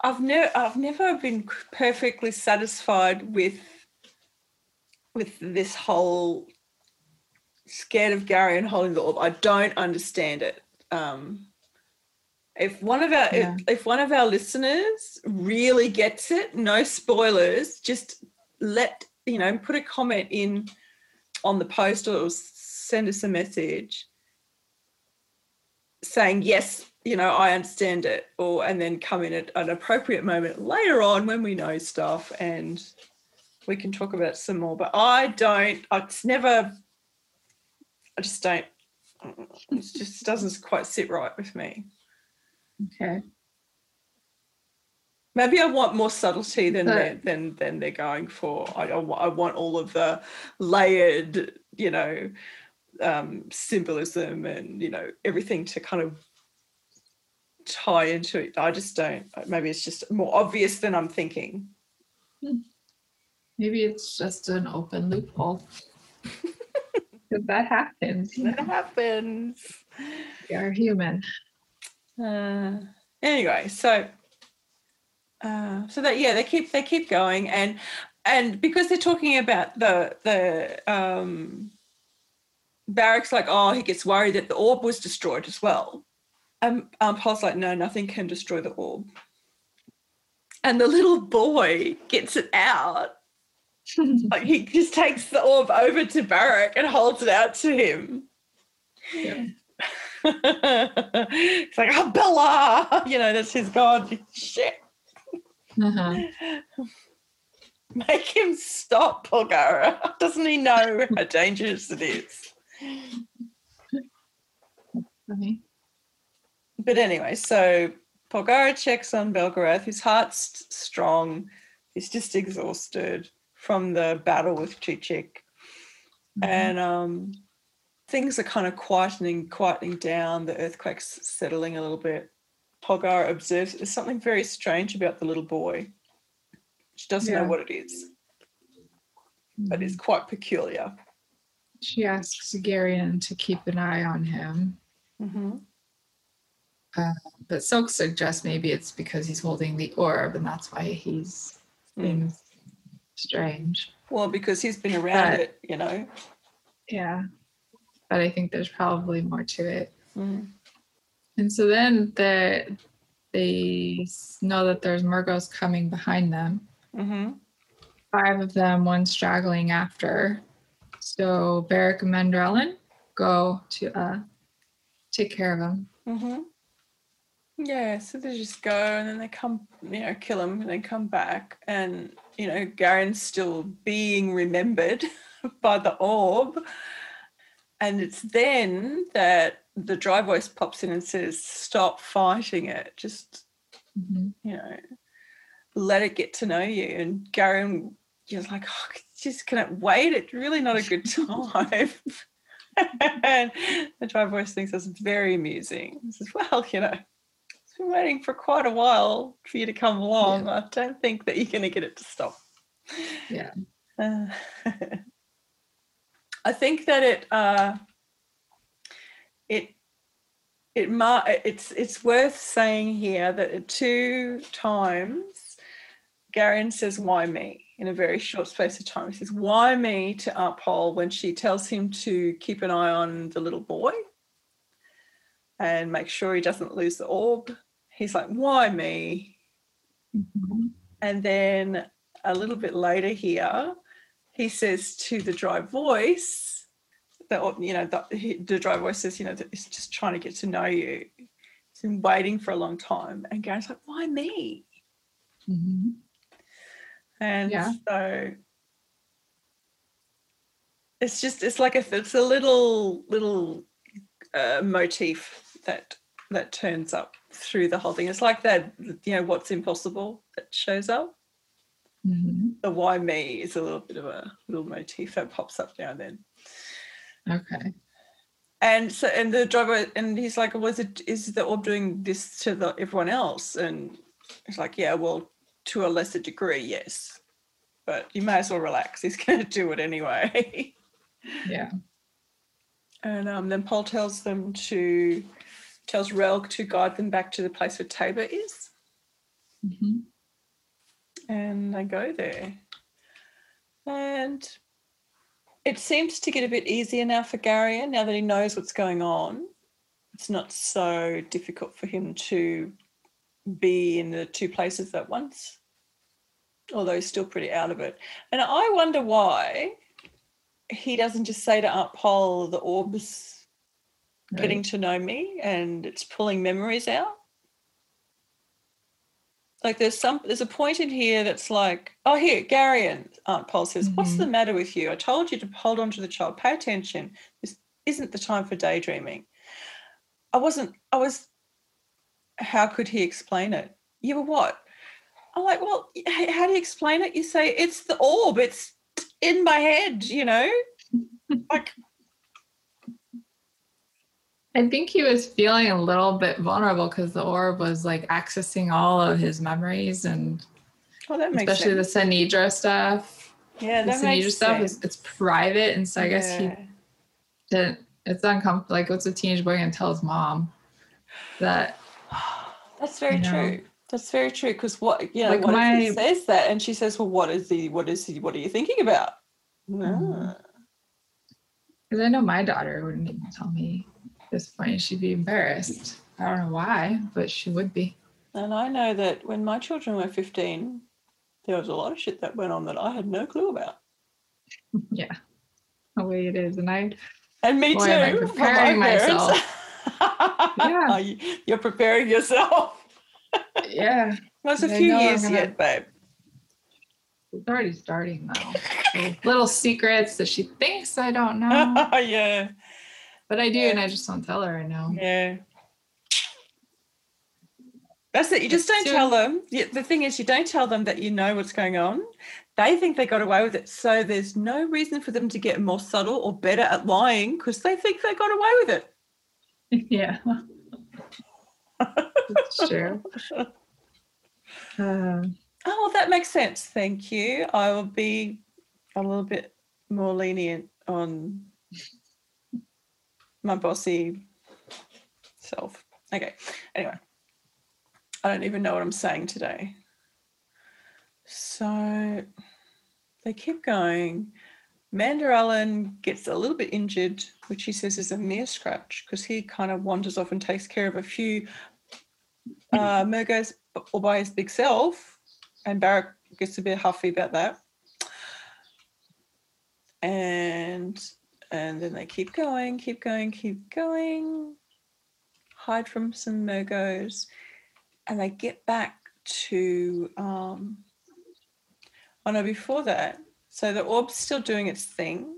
I've never been perfectly satisfied with this whole scared of Garion holding the orb. I don't understand it. If one of our listeners really gets it, no spoilers, just put a comment in on the post or send us a message saying, yes, you know, I understand it, and then come in at an appropriate moment later on when we know stuff and we can talk about it some more. But it just doesn't quite sit right with me. Okay. Maybe I want more subtlety than they're going for. I want all of the layered, you know, symbolism and, you know, everything to kind of tie into it. I just don't. Maybe it's just more obvious than I'm thinking. Maybe it's just an open loophole. That happens. That happens. We are human. Anyway, so that they keep going, and because they're talking about the Barak's like, oh, he gets worried that the orb was destroyed as well. Paul's like, no, nothing can destroy the orb. And the little boy gets it out. Like, he just takes the orb over to Barak and holds it out to him. Yeah. It's like, oh, Bella! You know, that's his god. Shit. Uh-huh. Make him stop, Polgara. Doesn't he know how dangerous it is? That's funny. But anyway, so Polgara checks on Belgarath. His heart's strong. He's just exhausted from the battle with Ctuchik. Mm-hmm. And things are kind of quietening down. The earthquake's settling a little bit. Polgara observes there's something very strange about the little boy. She doesn't know what it is, but it's quite peculiar. She asks Garion to keep an eye on him. Mm-hmm. But Silk suggests maybe it's because he's holding the orb and that's why he's being strange. Well, because he's been around it, you know. Yeah, but I think there's probably more to it. Mm. And so then they know that there's Murgos coming behind them. Mm-hmm. 5 of them, one straggling after. So Barak and Mandorallen go to take care of him. Mm-hmm. Yeah, so they just go and then they come, you know, kill him and then come back. And, you know, Garion's still being remembered by the orb. And it's then that the dry voice pops in and says, stop fighting it. Just, you know, let it get to know you. And Garion is like, oh, just can't wait. It's really not a good time. And the dry voice thinks that's very amusing. He says, well, you know, been waiting for quite a while for you to come along. Yeah. I don't think that you're going to get it to stop. Yeah. I think that it's worth saying here that 2 times Garion says, why me? In a very short space of time. He says, why me to Aunt Pol when she tells him to keep an eye on the little boy and make sure he doesn't lose the orb. He's like, why me? Mm-hmm. And then a little bit later here, he says to the dry voice, the dry voice says, you know, it's just trying to get to know you. He's been waiting for a long time. And Garen's like, why me? Mm-hmm. And so it's just, it's a little motif that turns up through the whole thing. It's like that, you know, what's impossible that shows up. Mm-hmm. The why me is a little bit of a little motif that pops up now and then. Okay. And so, and the driver, and he's like, is the orb doing this to everyone else? And it's like, yeah, well, to a lesser degree, yes, but you may as well relax. He's going to do it anyway. Yeah. And then Pol tells Relg to guide them back to the place where Tabor is. Mm-hmm. And they go there. And it seems to get a bit easier now for Garion, now that he knows what's going on. It's not so difficult for him to be in the 2 places at once, although he's still pretty out of it. And I wonder why he doesn't just say to Aunt Pol, the orb's getting to know me and it's pulling memories out. Like there's a point in here that's like, oh, here, Garion, Aunt Pol says, what's the matter with you? I told you to hold on to the child, pay attention. This isn't the time for daydreaming. How could he explain it? You were what? I'm like, well, how do you explain it? You say, it's the orb, it's in my head, you know? Like, I think he was feeling a little bit vulnerable because the orb was like accessing all of his memories and that makes especially sense. The Ce'Nedra stuff. Yeah, that makes yourself sense. It's private, and so I guess he didn't. It's uncomfortable. Like, what's a teenage boy gonna tell his mom? That that's very true. That's very true. Because what if he says that, and she says, "Well, what are you thinking about?" No. Because I know my daughter wouldn't even tell me at this point. She'd be embarrassed. I don't know why, but she would be. And I know that when my children were 15, there was a lot of shit that went on that I had no clue about. Yeah, the way it is. And me too. Am I preparing myself? Yeah. You're preparing yourself. Yeah. Well, it's a few years yet, babe. It's already starting, though. Little secrets that she thinks I don't know. Yeah. But I do, and I just don't tell her I know. Yeah. That's it. You just don't tell them. The thing is, you don't tell them that you know what's going on. They think they got away with it. So there's no reason for them to get more subtle or better at lying because they think they got away with it. Yeah. That's true. Well, that makes sense. Thank you. I will be a little bit more lenient on my bossy self. Okay. Anyway, I don't even know what I'm saying today. So they keep going. Mandorallen gets a little bit injured, which he says is a mere scratch because he kind of wanders off and takes care of a few Murgos all by his big self, and Barak gets a bit huffy about that. And then they keep going, hide from some Murgos, and they get back to before that. So the orb's still doing its thing.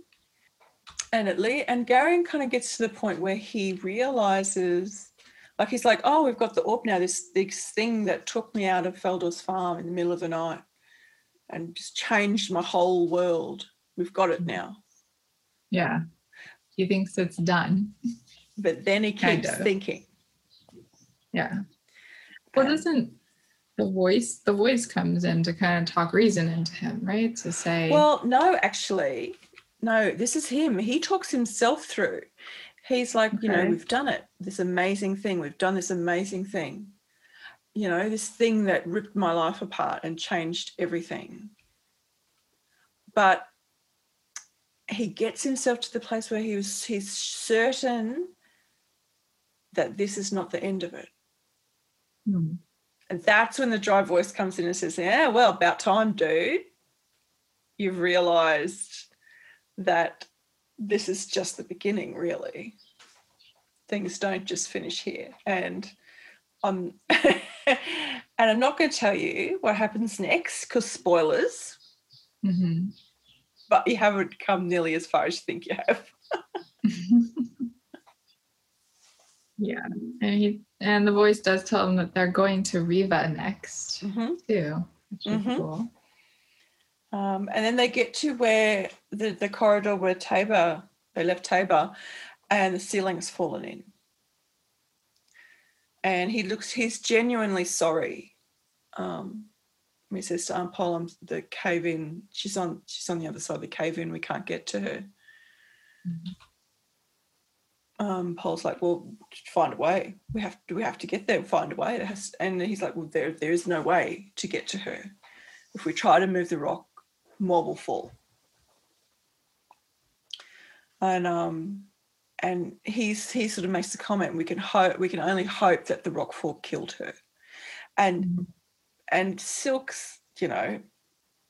And Garion kind of gets to the point where he realizes, like he's like, oh, we've got the orb now, this thing that took me out of Faldor's Farm in the middle of the night and just changed my whole world. We've got it now. Yeah. He thinks it's done. But then he keeps thinking. Yeah. Well, doesn't the voice comes in to kind of talk reason into him, right? To say, well, no, this is him. He talks himself through. He's like, we've done it. This amazing thing. We've done this amazing thing. You know, this thing that ripped my life apart and changed everything. But he gets himself to the place where he's certain that this is not the end of it. Mm. And that's when the dry voice comes in and says, yeah, well, about time, dude. You've realised that this is just the beginning, really. Things don't just finish here. And I'm not going to tell you what happens next because spoilers, but you haven't come nearly as far as you think you have. Yeah, and the voice does tell them that they're going to Riva next too, which is cool. And then they get to where the corridor where they left Tabor, and the ceiling has fallen in. And he's genuinely sorry. He says to Aunt Paul, the cave-in, she's on the other side of the cave-in, we can't get to her. Mm-hmm. Paul's like, well, find a way. We have to get there. Find a way. And he's like, well, there is no way to get to her. If we try to move the rock, more will fall. And he sort of makes the comment, we can only hope that the rock fall killed her. And Silk's, a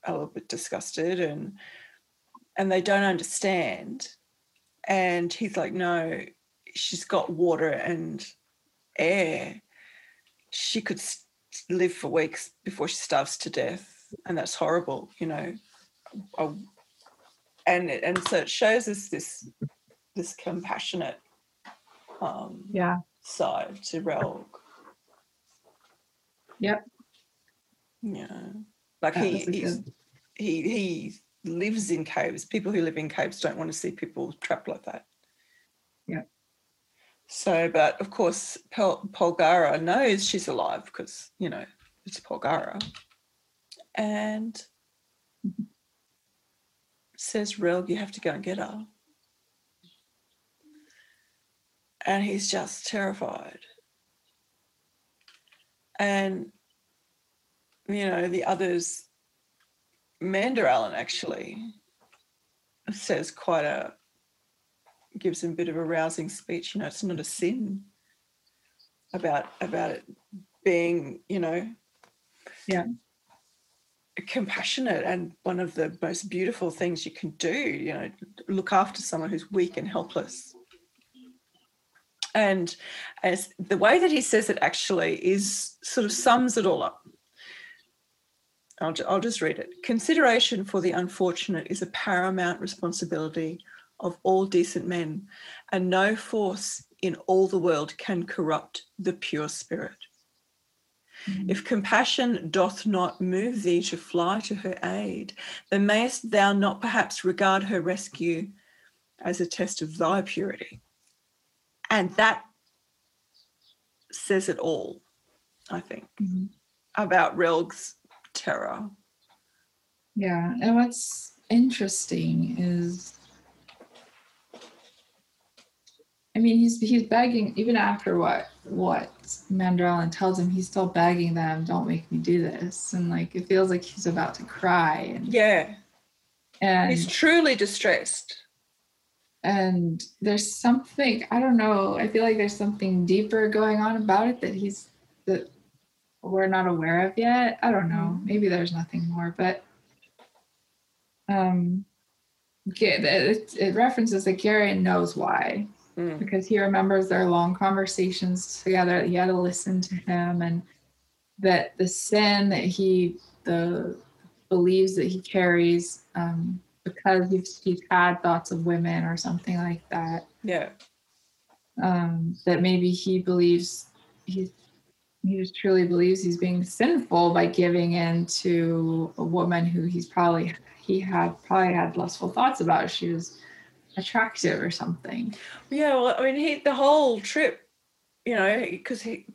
little bit disgusted and they don't understand. And he's like, no. She's got water and air. She could live for weeks before she starves to death, and that's horrible, and so it shows us this compassionate side to Relg. Yep. Yeah. Like he lives in caves. People who live in caves don't want to see people trapped like that. Yeah. So, but of course, Polgara knows she's alive because, it's Polgara. And says, Relg, you have to go and get her. And he's just terrified. And, you know, the others, Mandorallen actually says quite a, gives him a bit of a rousing speech, you know, it's not a sin about it being, you know, yeah, compassionate and one of the most beautiful things you can do, you know, look after someone who's weak and helpless. And as the way that he says it actually is sort of sums it all up. I'll just read it. Consideration for the unfortunate is a paramount responsibility of all decent men, and no force in all the world can corrupt the pure spirit. Mm-hmm. If compassion doth not move thee to fly to her aid, then mayest thou not perhaps regard her rescue as a test of thy purity. And that says it all, I think, mm-hmm. about Relg's terror. Yeah, and what's interesting is, I mean, he's begging, even after what Mandorallen tells him, he's still begging them, don't make me do this. And like, it feels like he's about to cry. And, yeah. And he's truly distressed. And there's something, I don't know, I feel like there's something deeper going on about it that that we're not aware of yet. I don't know, maybe there's nothing more, but it references that Garion knows why. Because he remembers their long conversations together. He had to listen to him, and that the sin that he believes that he carries because he's had thoughts of women or something like that. Yeah. That maybe he believes he just truly believes he's being sinful by giving in to a woman who he had lustful thoughts about. She was attractive or something. Yeah, well, I mean, the whole trip, you know, because he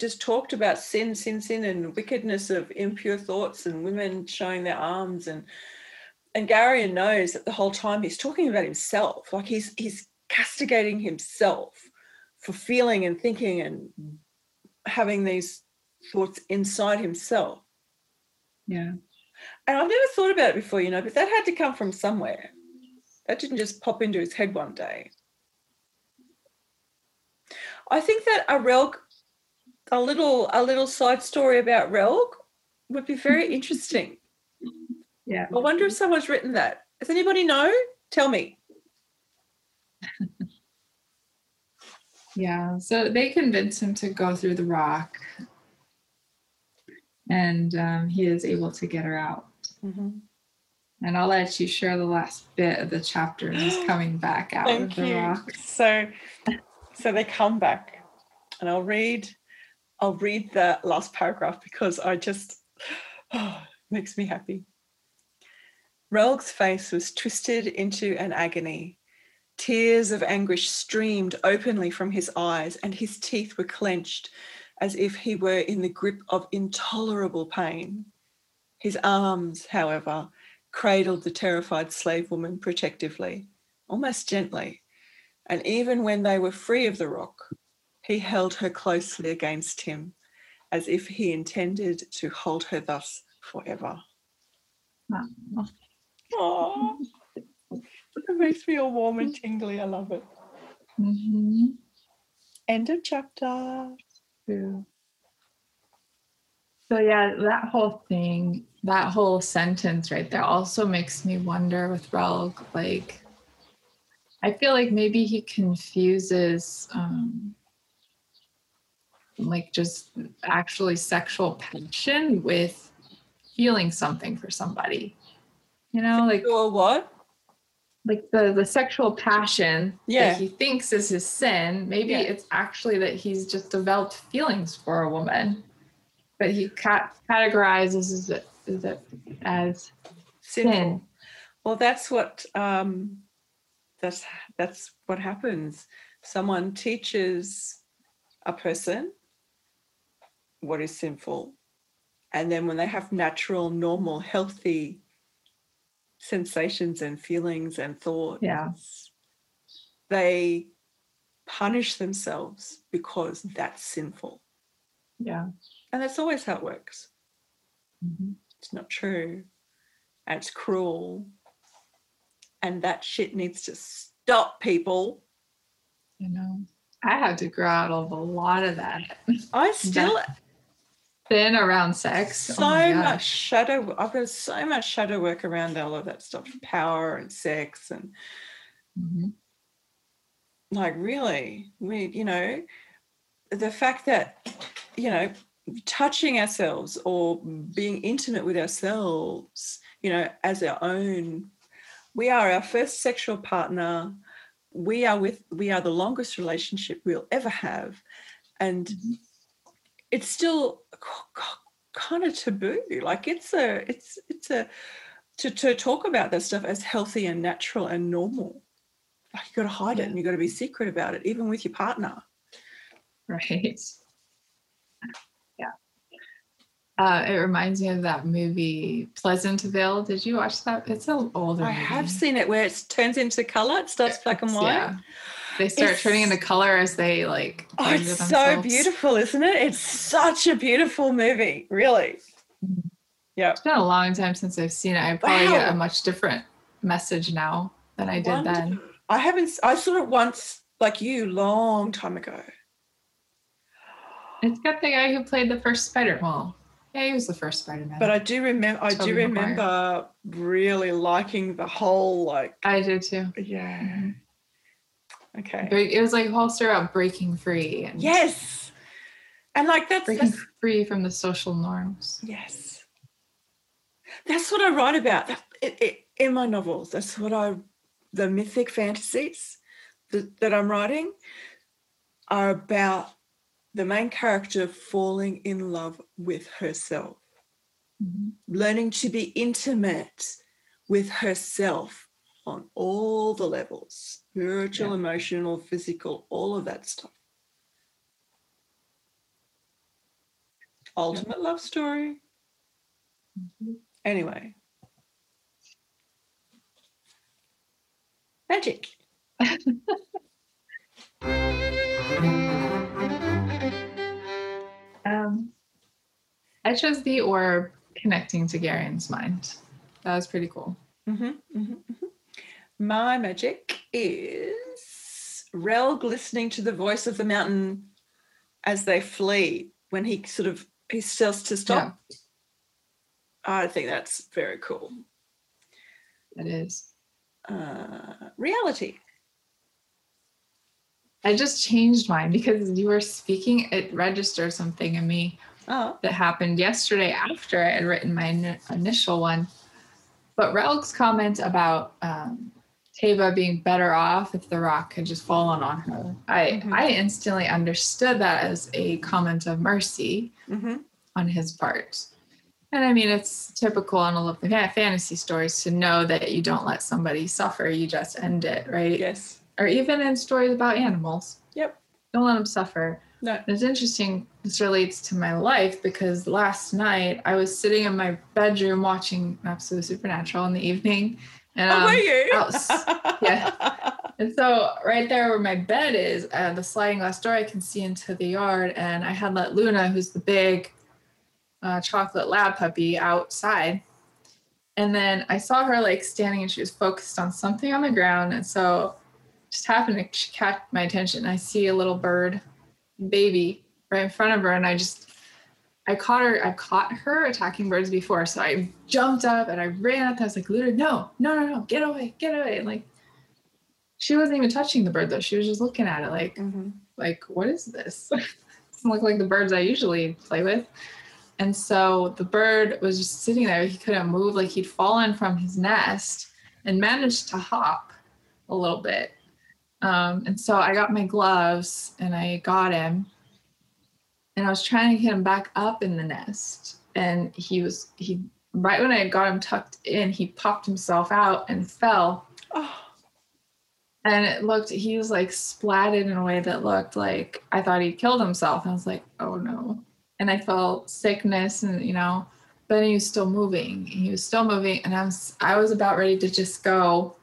just talked about sin and wickedness of impure thoughts and women showing their arms, and Garion knows that the whole time he's talking about himself, like he's castigating himself for feeling and thinking and having these thoughts inside himself. Yeah. And I've never thought about it before, you know, but that had to come from somewhere. That didn't just pop into his head one day. I think that a little side story about Relg would be very interesting. Yeah. I wonder if someone's written that. Does anybody know? Tell me. Yeah. So they convince him to go through the rock, and he is able to get her out. Mm-hmm. And I'll let you share the last bit of the chapter. He's coming back out of the rock. So they come back, and I'll read the last paragraph because it makes me happy. Relg's face was twisted into an agony. Tears of anguish streamed openly from his eyes, and his teeth were clenched as if he were in the grip of intolerable pain. His arms, however, cradled the terrified slave woman protectively, almost gently, and even when they were free of the rock, he held her closely against him, as if he intended to hold her thus forever. Oh, it makes me all warm and tingly. I love it. Mm-hmm. End of chapter. Yeah. So yeah, that whole thing, that whole sentence right there also makes me wonder with Relg, like, I feel like maybe he confuses like just actually sexual passion with feeling something for somebody, you know, like, or what? Like the sexual passion that he thinks is his sin. Maybe it's actually that he's just developed feelings for a woman, but he categorizes it as sin. Well, that's what happens. Someone teaches a person what is sinful, and then when they have natural, normal, healthy sensations and feelings and thoughts. Yeah. They punish themselves because that's sinful. Yeah. And that's always how it works. Mm-hmm. It's not true. And it's cruel. And that shit needs to stop, people. I know. I had to grow out of a lot of that. I still... Then around sex. So much shadow. I've got so much shadow work around all of that stuff. Power and sex and... Mm-hmm. Like, really, we, you know, the fact that, you know, touching ourselves or being intimate with ourselves, you know, as our own, we are our first sexual partner. We are the longest relationship we'll ever have. And it's still kind of taboo. Like to talk about that stuff as healthy and natural and normal. Like you got to hide it and you got to be secret about it, even with your partner. Right. Yeah. It reminds me of that movie Pleasantville. Did you watch that? It's an older movie. I have seen it, where it turns into color. It starts black and white. Yeah. They start turning into color as they like. Oh, it's so beautiful, isn't it? It's such a beautiful movie, really. Yeah. It's been a long time since I've seen it. I probably get a much different message now than I did then. I saw it once, like you, long time ago. It's got the guy who played the first Spider-Man. Yeah, he was the first Spider-Man. But I do remember really liking the whole, like... I did too. Yeah. Mm-hmm. Okay. It was like a whole story about breaking free. And yes! And like that's... Breaking free from the social norms. Yes. That's what I write about in my novels. That's what the mythic fantasies that I'm writing are about the main character falling in love with herself, learning to be intimate with herself on all the levels, spiritual, emotional, physical, all of that stuff. Ultimate love story. Mm-hmm. Anyway. Magic. I chose the orb connecting to Garion's mind. That was pretty cool. Mm-hmm, mm-hmm, mm-hmm. My magic is Relg listening to the voice of the mountain as they flee, when he tells to stop. Yeah. I think that's very cool. It is. Reality. I just changed mine because you were speaking. It registered something in me that happened yesterday after I had written my initial one. But Relg's comment about Teva being better off if the rock had just fallen on her, I instantly understood that as a comment of mercy on his part. And I mean, it's typical in all of the fantasy stories to know that you don't let somebody suffer, you just end it, right? Yes. Or even in stories about animals. Yep. Don't let them suffer. No. And it's interesting, this relates to my life, because last night I was sitting in my bedroom watching Absolute Supernatural in the evening. And, were you? Yeah. And so right there where my bed is, the sliding glass door, I can see into the yard, and I had let Luna, who's the big... chocolate lab puppy, outside, and then I saw her like standing and she was focused on something on the ground, and so just happened to catch my attention. I see a little bird baby right in front of her, and I caught her attacking birds before, so I jumped up and I ran up. I was like, Luna, no, get away. And like, she wasn't even touching the bird though, she was just looking at it like like, what is this? Doesn't look like the birds I usually play with. And so the bird was just sitting there. He couldn't move, like he'd fallen from his nest, and managed to hop a little bit. And so I got my gloves and I got him, and I was trying to get him back up in the nest. And he right when I got him tucked in, he popped himself out and fell. Oh. And he was like splatted in a way that looked like, I thought he killed himself. I was like, oh no. And I felt sickness, and, you know, Then he was still moving. And I was about ready to just go,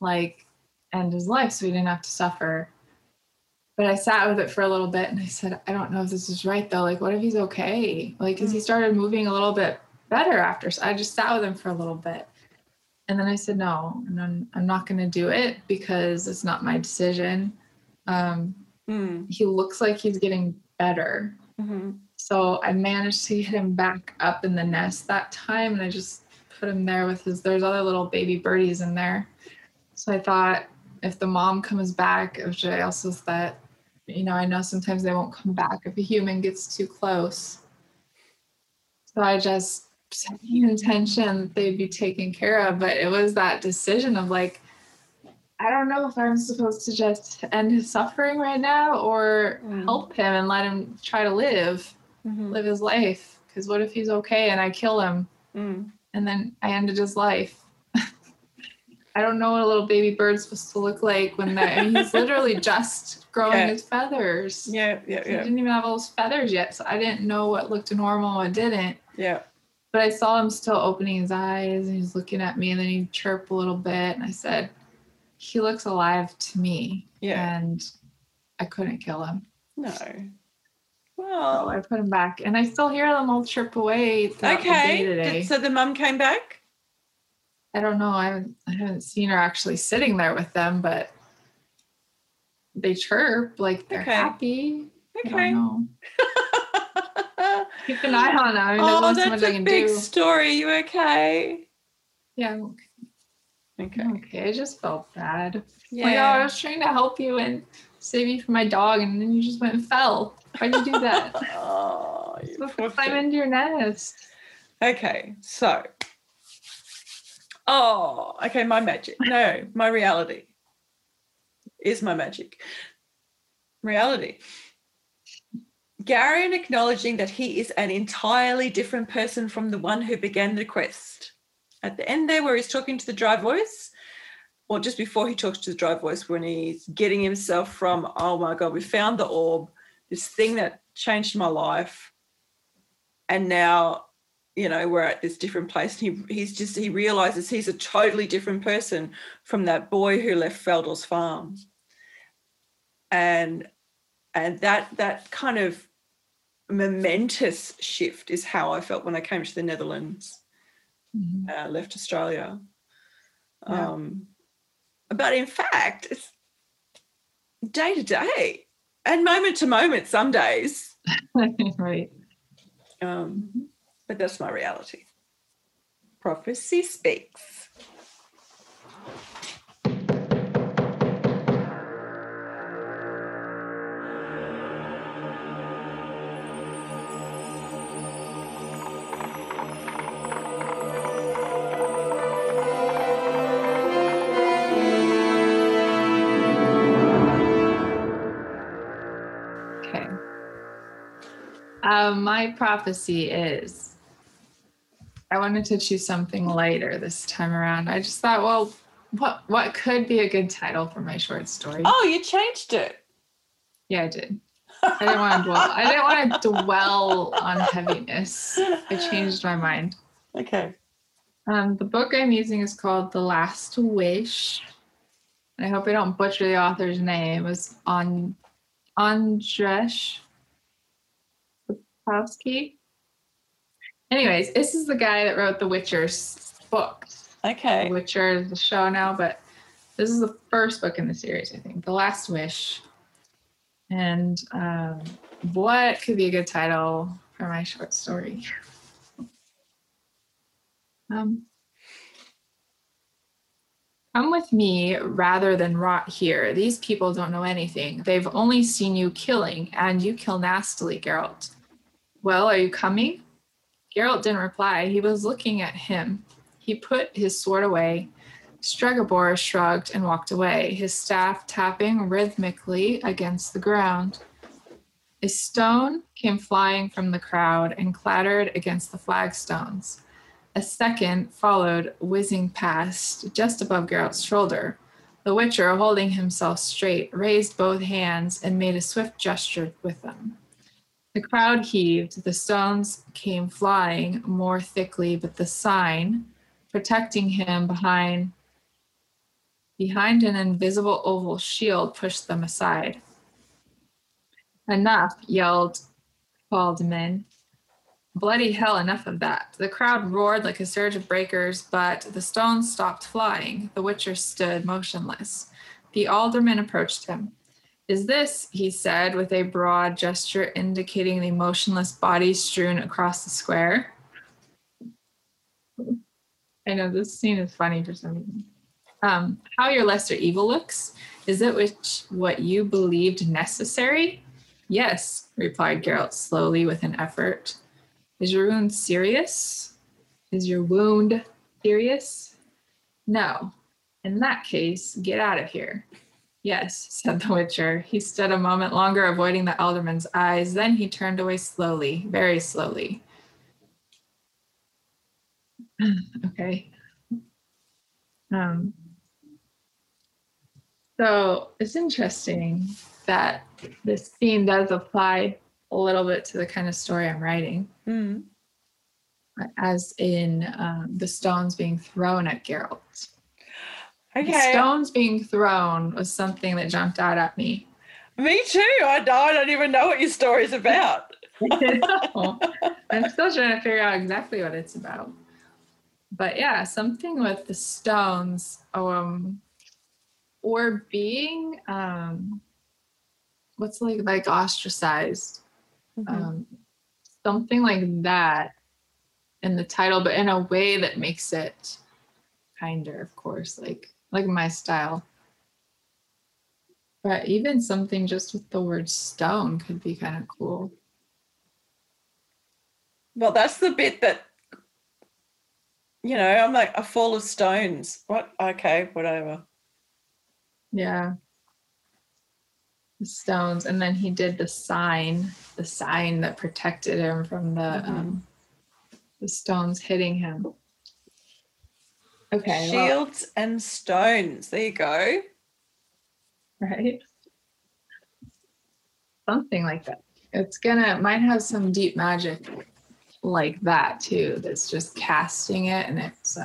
like, end his life so he didn't have to suffer. But I sat with it for a little bit and I said, I don't know if this is right though. Like, what if he's okay? Like, because he started moving a little bit better after. So I just sat with him for a little bit. And then I said, no, I'm not going to do it because it's not my decision. He looks like he's getting better. Mm-hmm. So I managed to get him back up in the nest that time. And I just put him there with there's other little baby birdies in there. So I thought, if the mom comes back, which I also thought, I know sometimes they won't come back if a human gets too close. So I just set the intention that they'd be taken care of. But it was that decision of like, I don't know if I'm supposed to just end his suffering right now or help him and let him try to live his life. Because what if he's okay and I kill him? And then I ended his life. I don't know what a little baby bird's supposed to look like when he's literally just growing his feathers. Yeah. He didn't even have all his feathers yet, so I didn't know what looked normal and what didn't. Yeah. But I saw him still opening his eyes, and he was looking at me, and then he'd chirp a little bit, and I said, he looks alive to me. Yeah. And I couldn't kill him. No. Well. So I put him back, and I still hear them all chirp away throughout the day. So the mum came back? I don't know. I haven't seen her actually sitting there with them, but they chirp like they're happy. Okay. I don't know. Keep an eye on them. That's a big story. You okay? Yeah. I'm okay. Okay. I just felt bad. Yeah. Like, I was trying to help you and save you from my dog, and then you just went and fell. Why'd you do that? Climb into your nest. Okay. So. Oh, okay, my magic. No, my reality is my magic. Reality. Garion acknowledging that he is an entirely different person from the one who began the quest. At the end there where he's talking to the dry voice, or just before he talks to the dry voice when he's getting himself from, oh, my God, we found the orb, this thing that changed my life, and now... we're at this different place. He realises he's a totally different person from that boy who left Faldor's Farm. And that kind of momentous shift is how I felt when I came to the Netherlands, left Australia. Yeah. But in fact, it's day to day and moment to moment some days. Right. But that's my reality. Prophecy Speaks. Okay. My prophecy is, I wanted to choose something lighter this time around. I just thought, well, what could be a good title for my short story? Oh, you changed it. Yeah, I did. I didn't want to dwell on heaviness. I changed my mind. Okay. The book I'm using is called The Last Wish. And I hope I don't butcher the author's name. It was Andrzej Sapkowski. Anyways, this is the guy that wrote the Witcher's book. Okay. The Witcher is the show now, but this is the first book in the series, I think. The Last Wish. And what could be a good title for my short story? Come with me rather than rot here. These people don't know anything. They've only seen you killing, and you kill nastily, Geralt. Well, are you coming? Geralt didn't reply. He was looking at him. He put his sword away. Stregobor shrugged and walked away, his staff tapping rhythmically against the ground. A stone came flying from the crowd and clattered against the flagstones. A second followed, whizzing past, just above Geralt's shoulder. The Witcher, holding himself straight, raised both hands and made a swift gesture with them. The crowd heaved, the stones came flying more thickly, but the sign, protecting him behind an invisible oval shield, pushed them aside. "Enough," yelled Faldman. "Bloody hell, enough of that." The crowd roared like a surge of breakers, but the stones stopped flying. The Witcher stood motionless. The alderman approached him. "Is this," he said, with a broad gesture indicating the motionless bodies strewn across the square. I know this scene is funny for some reason. "How your lesser evil looks? Is it what you believed necessary?" "Yes," replied Geralt slowly, with an effort. Is your wound serious?" "No." "In that case, get out of here." "Yes," said the Witcher. He stood a moment longer, avoiding the alderman's eyes. Then he turned away slowly, very slowly. Okay. So it's interesting that this scene does apply a little bit to the kind of story I'm writing. Mm. As in the stones being thrown at Geralt. Okay. The stones being thrown was something that jumped out at me. Me too. I don't even know what your story's about. No. I'm still trying to figure out exactly what it's about. But yeah, something with the stones or being, what's like ostracized, mm-hmm. Something like that in the title, but in a way that makes it kinder, of course, like my style. But even something just with the word stone could be kind of cool. Well, that's the bit that, you know, I'm like a fall of stones. What? Okay, whatever. Yeah. The stones. And then he did the sign that protected him from the stones hitting him. Okay. Shields and stones. There you go. Right. Something like that. It might have some deep magic like that too, that's just casting it, and it's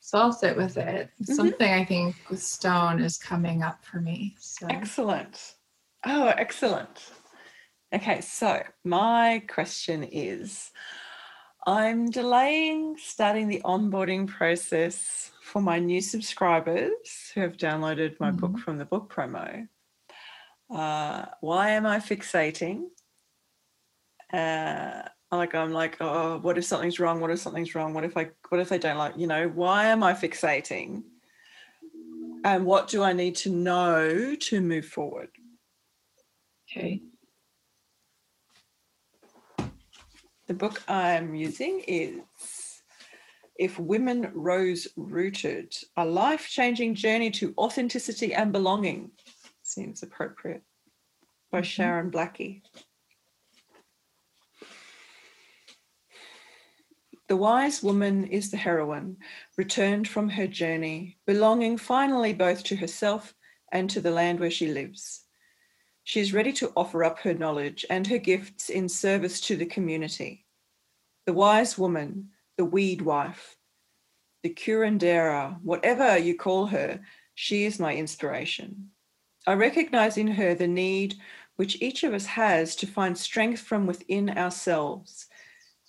so I'll sit with it. Mm-hmm. Something I think with stone is coming up for me. So. Excellent. Oh, excellent. Okay, so my question is, I'm delaying starting the onboarding process for my new subscribers who have downloaded my book from the book promo. Why am I fixating? I'm like, oh, what if something's wrong? What if something's wrong? What if they don't like, you know, why am I fixating? And what do I need to know to move forward? Okay. The book I'm using is If Women Rose Rooted, A Life-Changing Journey to Authenticity and Belonging. Seems appropriate. By Sharon Blackie. The wise woman is the heroine, returned from her journey, belonging finally both to herself and to the land where she lives. She is ready to offer up her knowledge and her gifts in service to the community. The wise woman, the weed wife, the curandera, whatever you call her, she is my inspiration. I recognize in her the need which each of us has to find strength from within ourselves,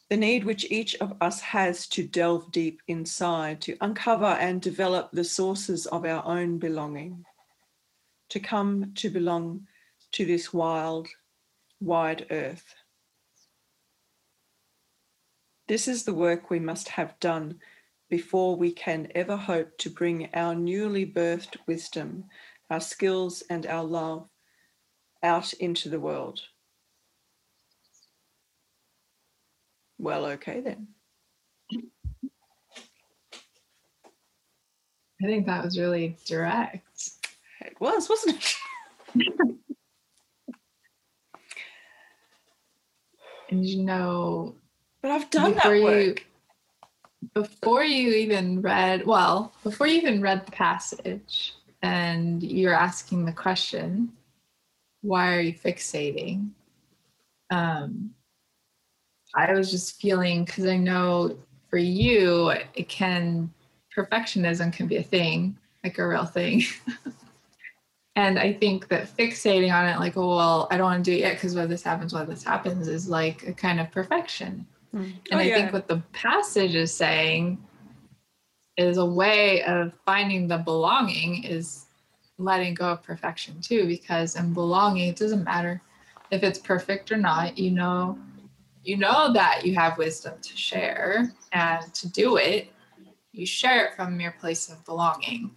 the need which each of us has to delve deep inside, to uncover and develop the sources of our own belonging, to come to belong to this wild, wide earth. This is the work we must have done before we can ever hope to bring our newly birthed wisdom, our skills and our love out into the world. Well, okay then. I think that was really direct. It was, wasn't it? And you know, but I've done that work. Before you even read the passage and you're asking the question, why are you fixating? I was just feeling, because I know for you, perfectionism can be a thing, like a real thing. And I think that fixating on it, like, oh, well, I don't want to do it yet because what this happens is like a kind of perfection. I think what the passage is saying is a way of finding the belonging is letting go of perfection too, because in belonging, it doesn't matter if it's perfect or not, you know that you have wisdom to share, and to do it, you share it from your place of belonging.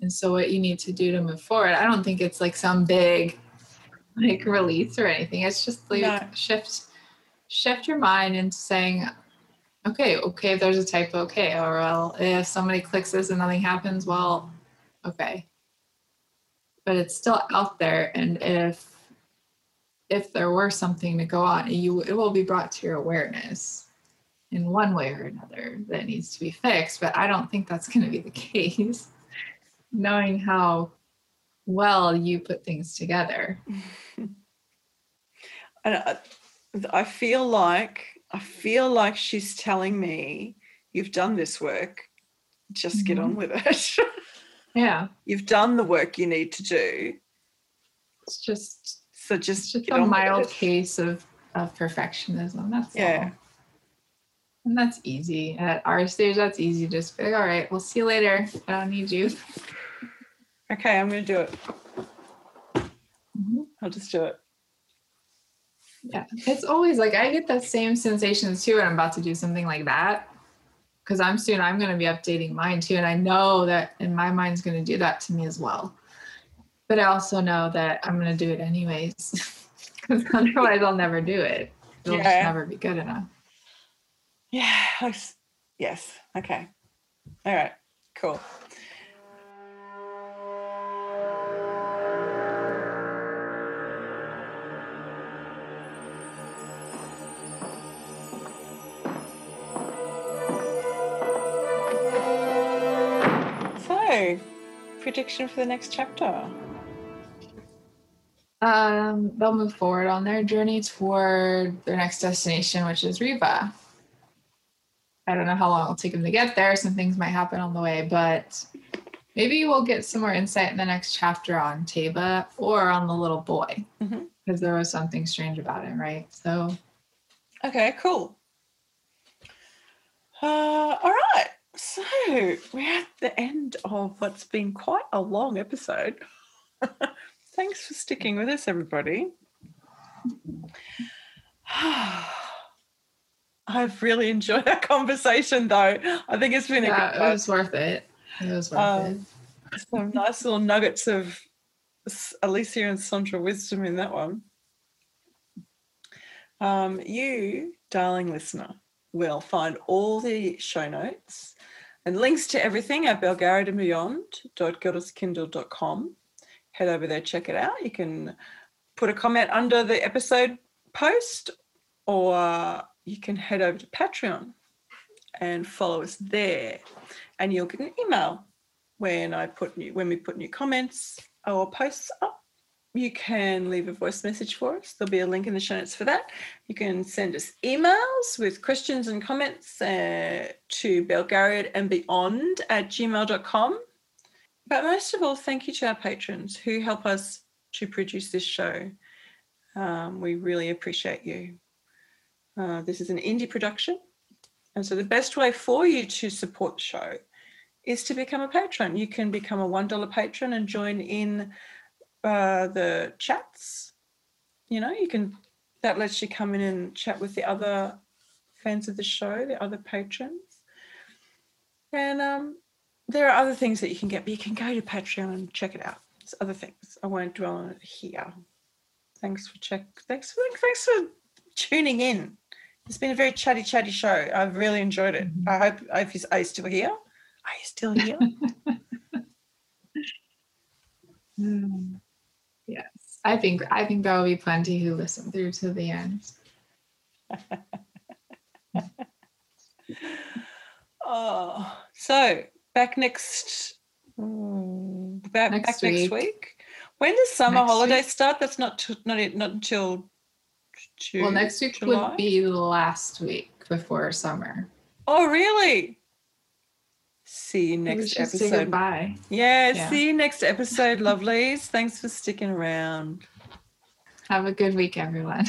And so what you need to do to move forward, I don't think it's like some big like release or anything. It's just like shift your mind into saying, okay, if there's a typo, okay, or well, if somebody clicks this and nothing happens, well, okay. But it's still out there, and if there were something to go on, it will be brought to your awareness in one way or another that needs to be fixed. But I don't think that's going to be the case, knowing how well you put things together. And I feel like she's telling me, you've done this work, just get on with it. Yeah. You've done the work you need to do. It's just get on with it. A mild case of perfectionism. That's all. And that's easy. At our stage, that's easy. Just be like, all right, we'll see you later. I don't need you. Okay, I'm going to do it. Mm-hmm. I'll just do it. Yeah, it's always like I get that same sensation too when I'm about to do something like that, because I'm going to be updating mine too, and I know that in my mind's going to do that to me as well. But I also know that I'm going to do it anyways, because otherwise I'll never do it. It'll just never be good enough. Yeah. Yes. Okay. All right. Cool. Prediction for the next chapter? They'll move forward on their journey toward their next destination, which is Riva. I don't know how long it'll take them to get there. Some things might happen on the way, but maybe we'll get some more insight in the next chapter on Taba or on the little boy, because there was something strange about it, right? So, okay, cool. All right. So we're at the end of what's been quite a long episode. Thanks for sticking with us, everybody. I've really enjoyed our conversation, though. I think it's been a good one. It was worth it. Some nice little nuggets of Alicia and Sandra wisdom in that one. You, darling listener, will find all the show notes and links to everything at belgariadandbeyond.goddesskindle.com. Head over there, check it out. You can put a comment under the episode post, or you can head over to Patreon and follow us there. And you'll get an email when we put new comments or posts up. You can leave a voice message for us. There'll be a link in the show notes for that. You can send us emails with questions and comments to belgariadandbeyond@gmail.com. But most of all, thank you to our patrons who help us to produce this show. We really appreciate you. This is an indie production. And so the best way for you to support the show is to become a patron. You can become a $1 patron and join in the chats. That lets you come in and chat with the other fans of the show, the other patrons, and there are other things that you can get, but you can go to Patreon and check it out. There's other things. I won't dwell on it here. Thanks for tuning in. It's been a very chatty show. I've really enjoyed it. Are you still here? Yes, I think there will be plenty who listen through to the end. So back next week. When does summer holidays start? That's not until June. Well, next week July? Would be last week before summer. Oh, really? See you next episode. Say goodbye. Yeah, see you next episode, lovelies. Thanks for sticking around. Have a good week, everyone.